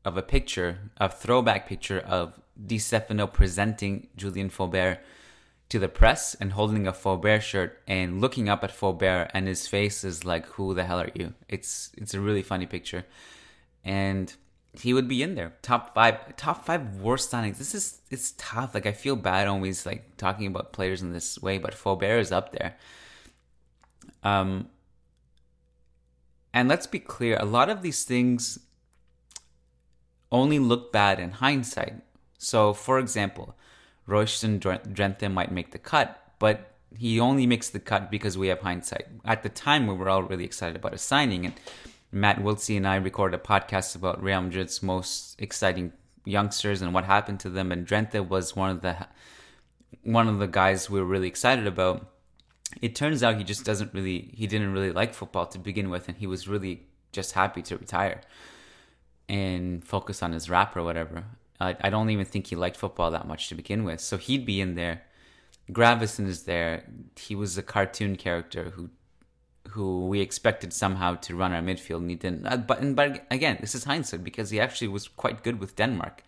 of a picture, a throwback picture of Di Stefano presenting Julien Faubert to the press and holding a Faubert shirt and looking up at Faubert, and his face is like, who the hell are you? It's it's a really funny picture. And he would be in there. Top five, top five worst signings. This is, it's tough. Like, I feel bad always like talking about players in this way, but Faubert is up there. Um, and let's be clear. A lot of these things only look bad in hindsight. So for example, Royston Drenthe might make the cut, but he only makes the cut because we have hindsight. At the time, we were all really excited about his signing, and Matt Wiltsey and I recorded a podcast about Real Madrid's most exciting youngsters and what happened to them. And Drenthe was one of the one of the guys we were really excited about. It turns out he just doesn't really, he didn't really like football to begin with, and he was really just happy to retire and focus on his rap or whatever. I, I don't even think he liked football that much to begin with, so he'd be in there. Gravison is there. He was a cartoon character who. who we expected somehow to run our midfield, and he didn't. But, and, but again, this is hindsight, because he actually was quite good with Denmark.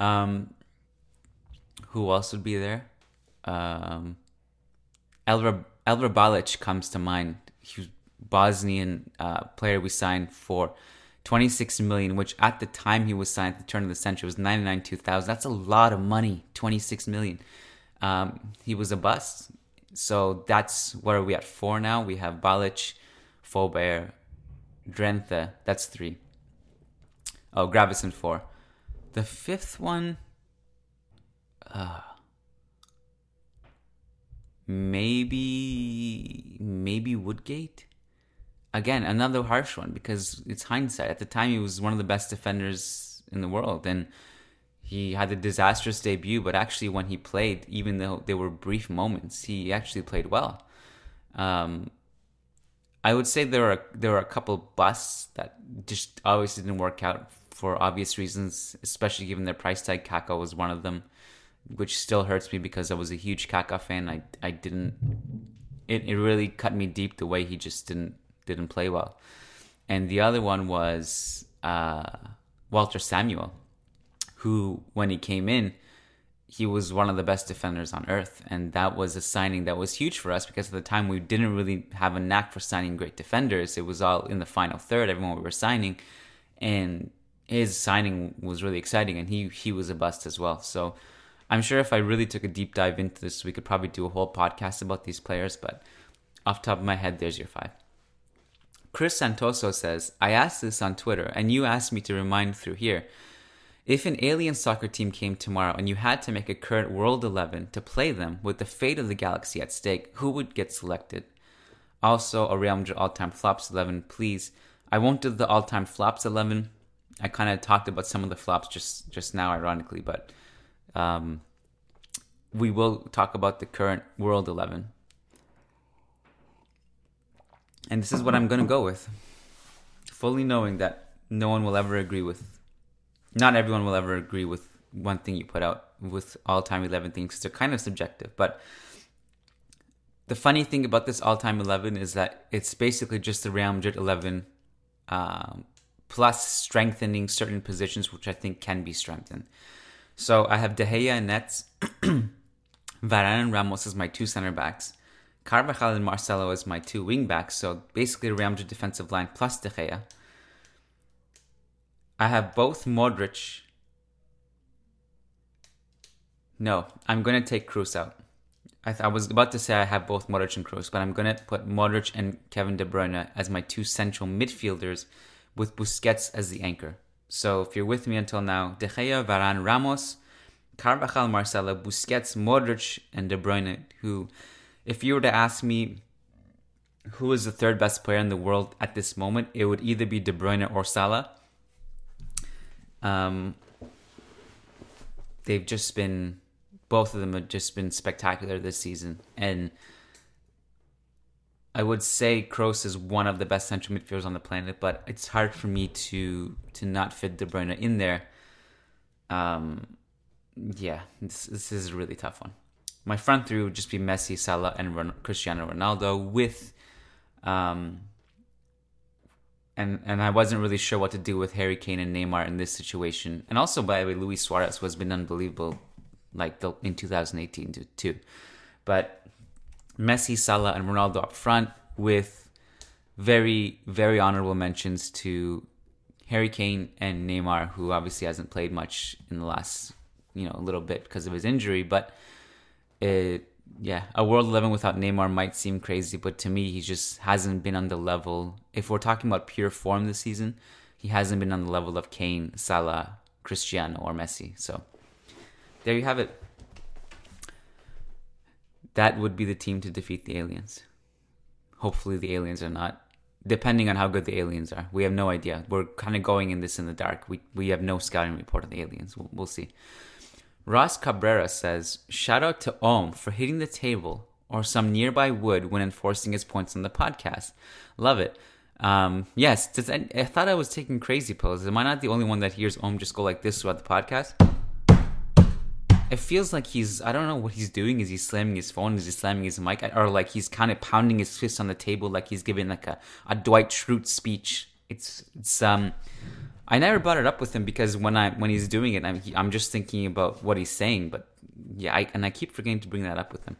Um, who else would be there? Um, Elver, Elver Balic comes to mind. He was a Bosnian uh, player we signed for twenty-six million dollars, which at the time he was signed, at the turn of the century, was ninety-nine two thousand. That's a lot of money, twenty-six million dollars. Um, he was a bust. So that's, what are we at, four now? We have Balic, Faubert, Drenthe. That's three. Oh, Gravison, four. The fifth one, uh, maybe, maybe Woodgate. Again, another harsh one, because it's hindsight. At the time, he was one of the best defenders in the world, and he had a disastrous debut, but actually when he played, even though there were brief moments, he actually played well. Um, I would say there are there are a couple busts that just obviously didn't work out for obvious reasons, especially given their price tag. Kaká was one of them, which still hurts me because I was a huge Kaká fan. I I didn't. It, it really cut me deep the way he just didn't didn't play well. And the other one was uh, Walter Samuel, who, when he came in, he was one of the best defenders on earth. And that was a signing that was huge for us, because at the time we didn't really have a knack for signing great defenders. It was all in the final third, everyone we were signing. And his signing was really exciting, and he he was a bust as well. So I'm sure if I really took a deep dive into this, we could probably do a whole podcast about these players. But off the top of my head, there's your five. Chris Santoso says, I asked this on Twitter and you asked me to remind through here. If an alien soccer team came tomorrow and you had to make a current World eleven to play them with the fate of the galaxy at stake, who would get selected? Also, a Real Madrid all-time flops eleven, please. I won't do the all-time flops eleven. I kind of talked about some of the flops just, just now, ironically, but um, we will talk about the current World eleven. And this is what I'm going to go with, fully knowing that no one will ever agree with Not everyone will ever agree with one thing you put out with all-time eleven things. They're kind of subjective. But the funny thing about this all-time eleven is that it's basically just the Real Madrid eleven um, plus strengthening certain positions, which I think can be strengthened. So I have De Gea and Nets, Varane and Ramos as my two center backs, Carvajal and Marcelo as my two wing backs. So basically Real Madrid defensive line plus De Gea. I have both Modric. No, I'm going to take Kroos out. I, th- I was about to say I have both Modric and Kroos, but I'm going to put Modric and Kevin De Bruyne as my two central midfielders with Busquets as the anchor. So if you're with me until now, De Gea, Varane, Ramos, Carvajal, Marcelo, Busquets, Modric, and De Bruyne, who, if you were to ask me who is the third best player in the world at this moment, it would either be De Bruyne or Salah. Um, they've just been, both of them have just been spectacular this season. And I would say Kroos is one of the best central midfielders on the planet, but it's hard for me to to not fit De Bruyne in there. Um, yeah, this, this is a really tough one. My front three would just be Messi, Salah, and Ron- Cristiano Ronaldo with... Um, And and I wasn't really sure what to do with Harry Kane and Neymar in this situation. And also, by the way, Luis Suarez has been unbelievable, like the, in two thousand eighteen too. But Messi, Salah, and Ronaldo up front with very, very honorable mentions to Harry Kane and Neymar, who obviously hasn't played much in the last, you know, little bit because of his injury. But it, yeah, a World eleven without Neymar might seem crazy, but to me, he just hasn't been on the level. If we're talking about pure form this season, he hasn't been on the level of Kane, Salah, Cristiano, or Messi. So there you have it. That would be the team to defeat the aliens. Hopefully the aliens are not, depending on how good the aliens are. We have no idea. We're kind of going in this in the dark. We we have no scouting report on the aliens. We'll, we'll see. Ross Cabrera says, shout out to Om for hitting the table or some nearby wood when enforcing his points on the podcast. Love it. Um, yes, does, I, I thought I was taking crazy pills. Am I not the only one that hears Om just go like this throughout the podcast? It feels like he's, I don't know what he's doing. Is he slamming his phone? Is he slamming his mic? Or like he's kind of pounding his fist on the table like he's giving like a, a Dwight Schrute speech. It's, it's, um... I never brought it up with him because when I when he's doing it, I'm I'm just thinking about what he's saying. But yeah, I, and I keep forgetting to bring that up with him.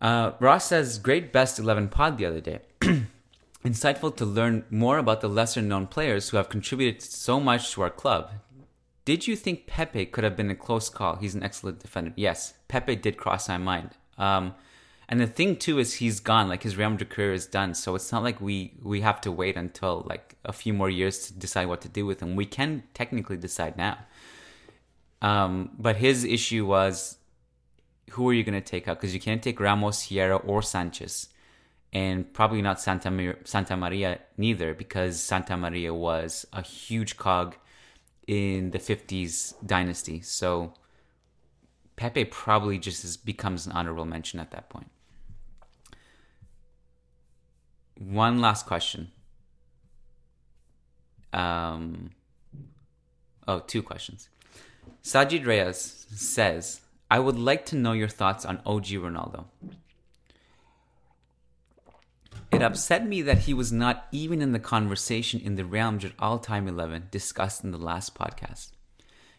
Uh, Ross says, great best eleven pod the other day. Insightful to learn more about the lesser-known players who have contributed so much to our club. Did you think Pepe could have been a close call? He's an excellent defender. Yes, Pepe did cross my mind. Um, and the thing, too, is he's gone. Like, his Real Madrid career is done. So it's not like we, we have to wait until, like, a few more years to decide what to do with him. We can technically decide now. Um, but his issue was, who are you going to take out? Because you can't take Ramos, Hierro, or Sanchez. And probably not Santa, Mar- Santa Maria neither, because Santa Maria was a huge cog in the fifties dynasty. So Pepe probably just is, becomes an honorable mention at that point. One last question. Um, oh, two questions. Sajid Reyes says, I would like to know your thoughts on O G Ronaldo. It upset me that he was not even in the conversation in the Real Madrid all-time eleven discussed in the last podcast.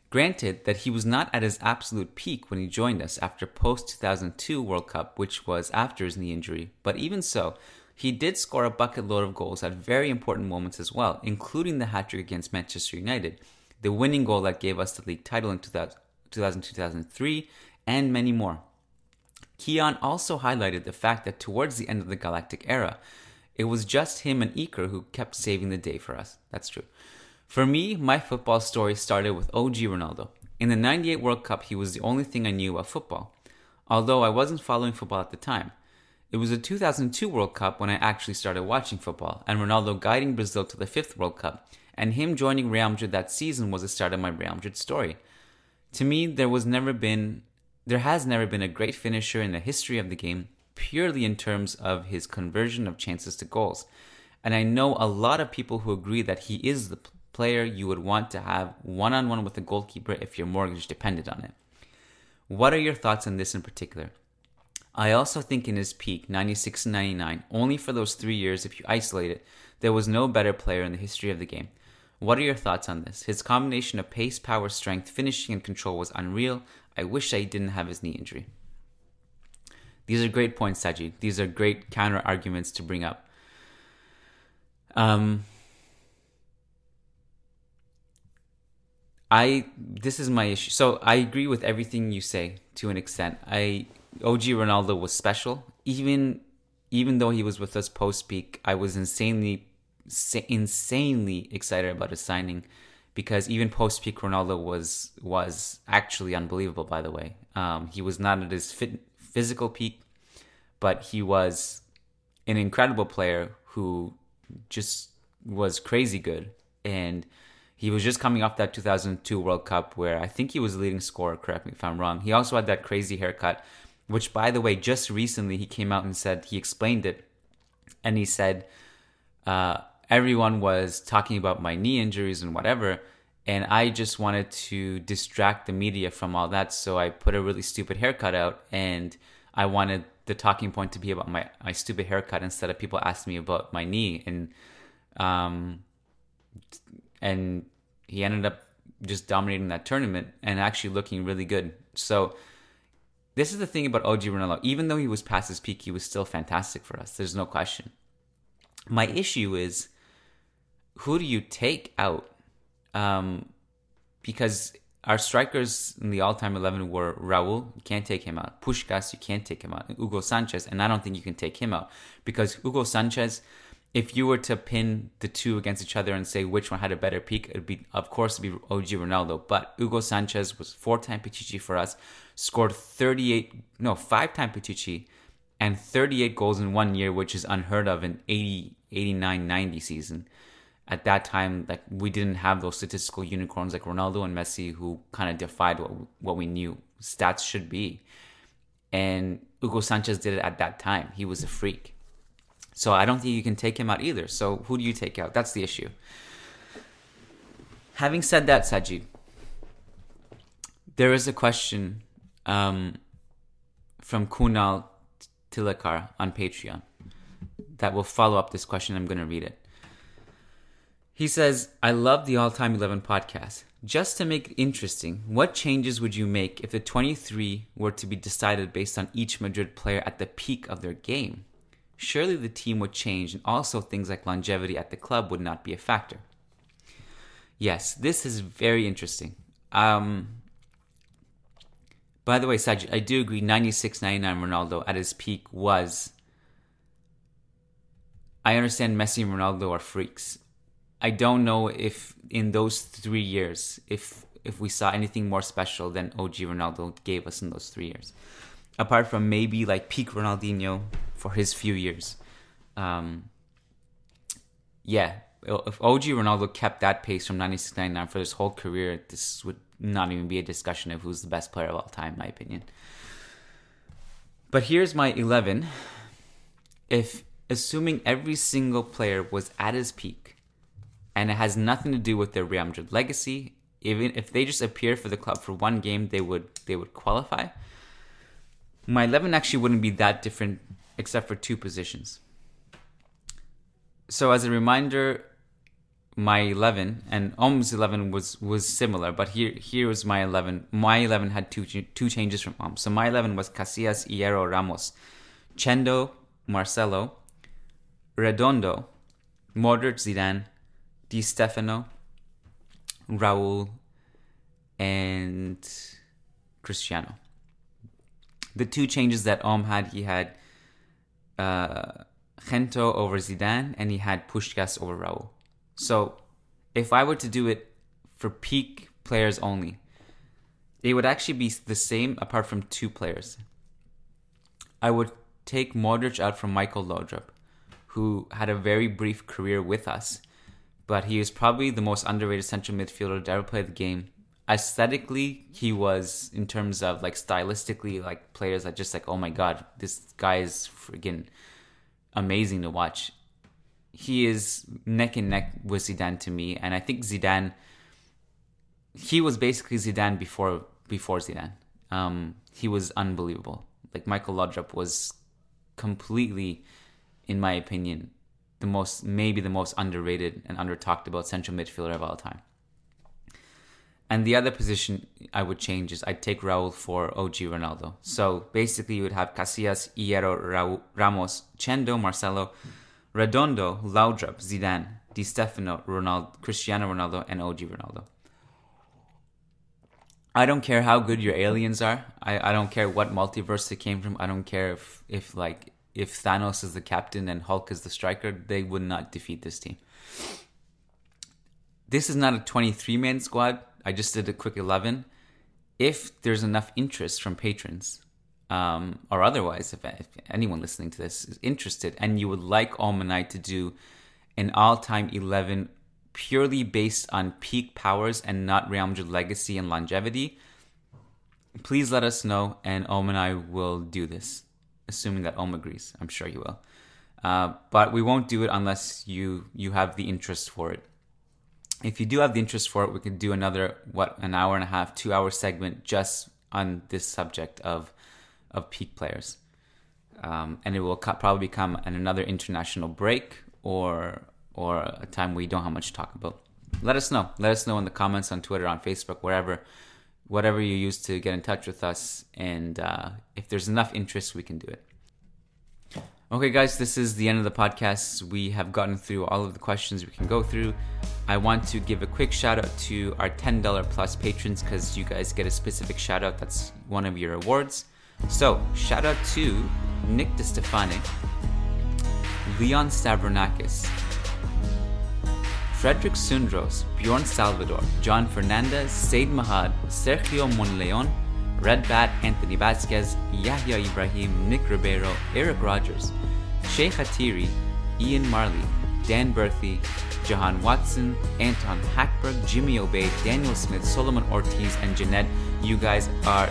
Granted that he was not at his absolute peak when he joined us after post-two thousand two World Cup, which was after his knee injury, but even so, he did score a bucket load of goals at very important moments as well, including the hat-trick against Manchester United, the winning goal that gave us the league title in two thousand two to two thousand three, and many more. Keon also highlighted the fact that towards the end of the Galactic era, It was just him and Iker who kept saving the day for us. That's true. For me, my football story started with O G Ronaldo. In the ninety-eight World Cup, he was the only thing I knew about football, although I wasn't following football at the time. It was the two thousand two World Cup when I actually started watching football, and Ronaldo guiding Brazil to the fifth World Cup, and him joining Real Madrid that season was the start of my Real Madrid story. To me, there was never been, there has never been a great finisher in the history of the game, purely in terms of his conversion of chances to goals. And I know a lot of people who agree that he is the player you would want to have one-on-one with a goalkeeper if your mortgage depended on it. What are your thoughts on this in particular? I also think in his peak, ninety-six and ninety-nine, only for those three years if you isolate it, there was no better player in the history of the game. What are your thoughts on this? His combination of pace, power, strength, finishing, and control was unreal. I wish I didn't have his knee injury. These are great points, Sajid. These are great counter-arguments to bring up. Um... I, this is my issue. So I agree with everything you say to an extent. I, O G Ronaldo was special. Even, even though he was with us post-peak, I was insanely, insanely excited about his signing because even post-peak Ronaldo was, was actually unbelievable, by the way. Um, he was not at his fit, physical peak, but he was an incredible player who just was crazy good. And he was just coming off that two thousand two World Cup where I think he was the leading scorer, correct me if I'm wrong. He also had that crazy haircut, which, by the way, just recently he came out and said, he explained it, and he said, uh, everyone was talking about my knee injuries and whatever, and I just wanted to distract the media from all that, so I put a really stupid haircut out, and I wanted the talking point to be about my, my stupid haircut instead of people asking me about my knee, and um, and he ended up just dominating that tournament and actually looking really good. So this is the thing about O G Ronaldo. Even though he was past his peak, he was still fantastic for us. There's no question. My issue is, who do you take out? Um, because our strikers in the all-time eleven were Raul, you can't take him out. Puskás, you can't take him out. And Hugo Sanchez, and I don't think you can take him out. Because Hugo Sanchez, if you were to pin the two against each other and say which one had a better peak, it'd be, of course, it'd be O G Ronaldo. But Hugo Sanchez was four-time Pichichi for us, scored thirty-eight, no, five-time Pichichi, and thirty-eight goals in one year, which is unheard of in eighty, eighty-nine, ninety season. At that time, like, we didn't have those statistical unicorns like Ronaldo and Messi who kind of defied what what we knew stats should be. And Hugo Sanchez did it at that time. He was a freak. So I don't think you can take him out either. So who do you take out? That's the issue. Having said that, Sajid, there is a question um, from Kunal Tilakar on Patreon that will follow up this question. I'm going to read it. He says, I love the All-Time eleven podcast. Just to make it interesting, what changes would you make if the twenty-three were to be decided based on each Madrid player at the peak of their game? Surely the team would change, and also things like longevity at the club would not be a factor. Yes, this is very interesting. Um, by the way, Sajid, I do agree ninety-six ninety-nine Ronaldo at his peak was... I understand Messi and Ronaldo are freaks. I don't know if in those three years, if, if we saw anything more special than O G Ronaldo gave us in those three years. Apart from maybe like peak Ronaldinho for his few years. Um, yeah, if O G Ronaldo kept that pace from ninety-six ninety-nine for his whole career, this would not even be a discussion of who's the best player of all time, in my opinion. But here's my eleven. If, assuming every single player was at his peak, and it has nothing to do with their Real Madrid legacy, even if they just appear for the club for one game, they would they would qualify. My eleven actually wouldn't be that different except for two positions. So as a reminder, my eleven and Om's eleven was, was similar, but here here was my eleven. My eleven had two two changes from Om. So my eleven was Casillas, Hierro, Ramos, Chendo, Marcelo, Redondo, Modric, Zidane, Di Stefano, Raul, and Cristiano. The two changes that Om had, he had uh, Gento over Zidane, and he had Puskás over Raúl. So if I were to do it for peak players only, it would actually be the same apart from two players. I would take Modric out from Michael Laudrup, who had a very brief career with us, but he is probably the most underrated central midfielder to ever play the game. Aesthetically, he was, in terms of like stylistically, like players that just like, oh my god, this guy is freaking amazing to watch. He is neck and neck with Zidane to me, and I think Zidane, he was basically Zidane before before Zidane. Um, he was unbelievable. Like Michael Laudrup was completely, in my opinion, the most maybe the most underrated and under talked about central midfielder of all time. And the other position I would change is I'd take Raul for O G Ronaldo. So basically you would have Casillas, Hierro, Raul, Ramos, Chendo, Marcelo, Redondo, Laudrup, Zidane, Di Stefano, Ronaldo, Cristiano Ronaldo, and O G Ronaldo. I don't care how good your aliens are. I, I don't care what multiverse they came from. I don't care if, if like if Thanos is the captain and Hulk is the striker. They would not defeat this team. This is not a twenty-three man squad. I just did a quick eleven. If there's enough interest from patrons, um, or otherwise, if, if anyone listening to this is interested, and you would like Om and I to do an all-time eleven purely based on peak powers and not Real Madrid legacy and longevity, please let us know, and Om and I will do this, assuming that Om agrees. I'm sure you will. Uh, but we won't do it unless you you have the interest for it. If you do have the interest for it, we could do another, what, an hour and a half, two hour segment just on this subject of of peak players. Um, and it will co- probably come at another international break or or a time we don't have much to talk about. Let us know. Let us know in the comments on Twitter, on Facebook, wherever, whatever you use to get in touch with us. And uh, if there's enough interest, we can do it. Okay, guys, this is the end of the podcast. We have gotten through all of the questions we can go through. I want to give a quick shout out to our ten dollars plus patrons because you guys get a specific shout out. That's one of your awards. So shout out to Nick DeStefane, Leon Stavronakis, Frederick Sundros, Bjorn Salvador, John Fernandez, Said Mahad, Sergio Monleon, Red Bat, Anthony Vasquez, Yahya Ibrahim, Nick Ribeiro, Eric Rogers, Sheikh Atiri, Ian Marley, Dan Berthy, Jahan Watson, Anton Hackberg, Jimmy Obey, Daniel Smith, Solomon Ortiz, and Jeanette. You guys are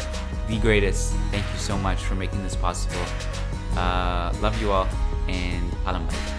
the greatest. Thank you so much for making this possible. Uh, love you all, and Alam Balik.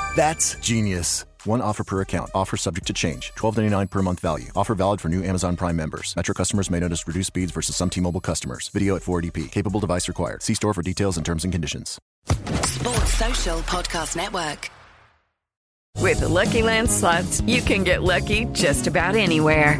That's genius. One offer per account. Offer subject to change. twelve dollars and ninety-nine cents per month value. Offer valid for new Amazon Prime members. Metro customers may notice reduced speeds versus some T-Mobile customers. Video at four eighty p. Capable device required. See store for details and terms and conditions. Sports Social Podcast Network. With Lucky Land Slots, you can get lucky just about anywhere.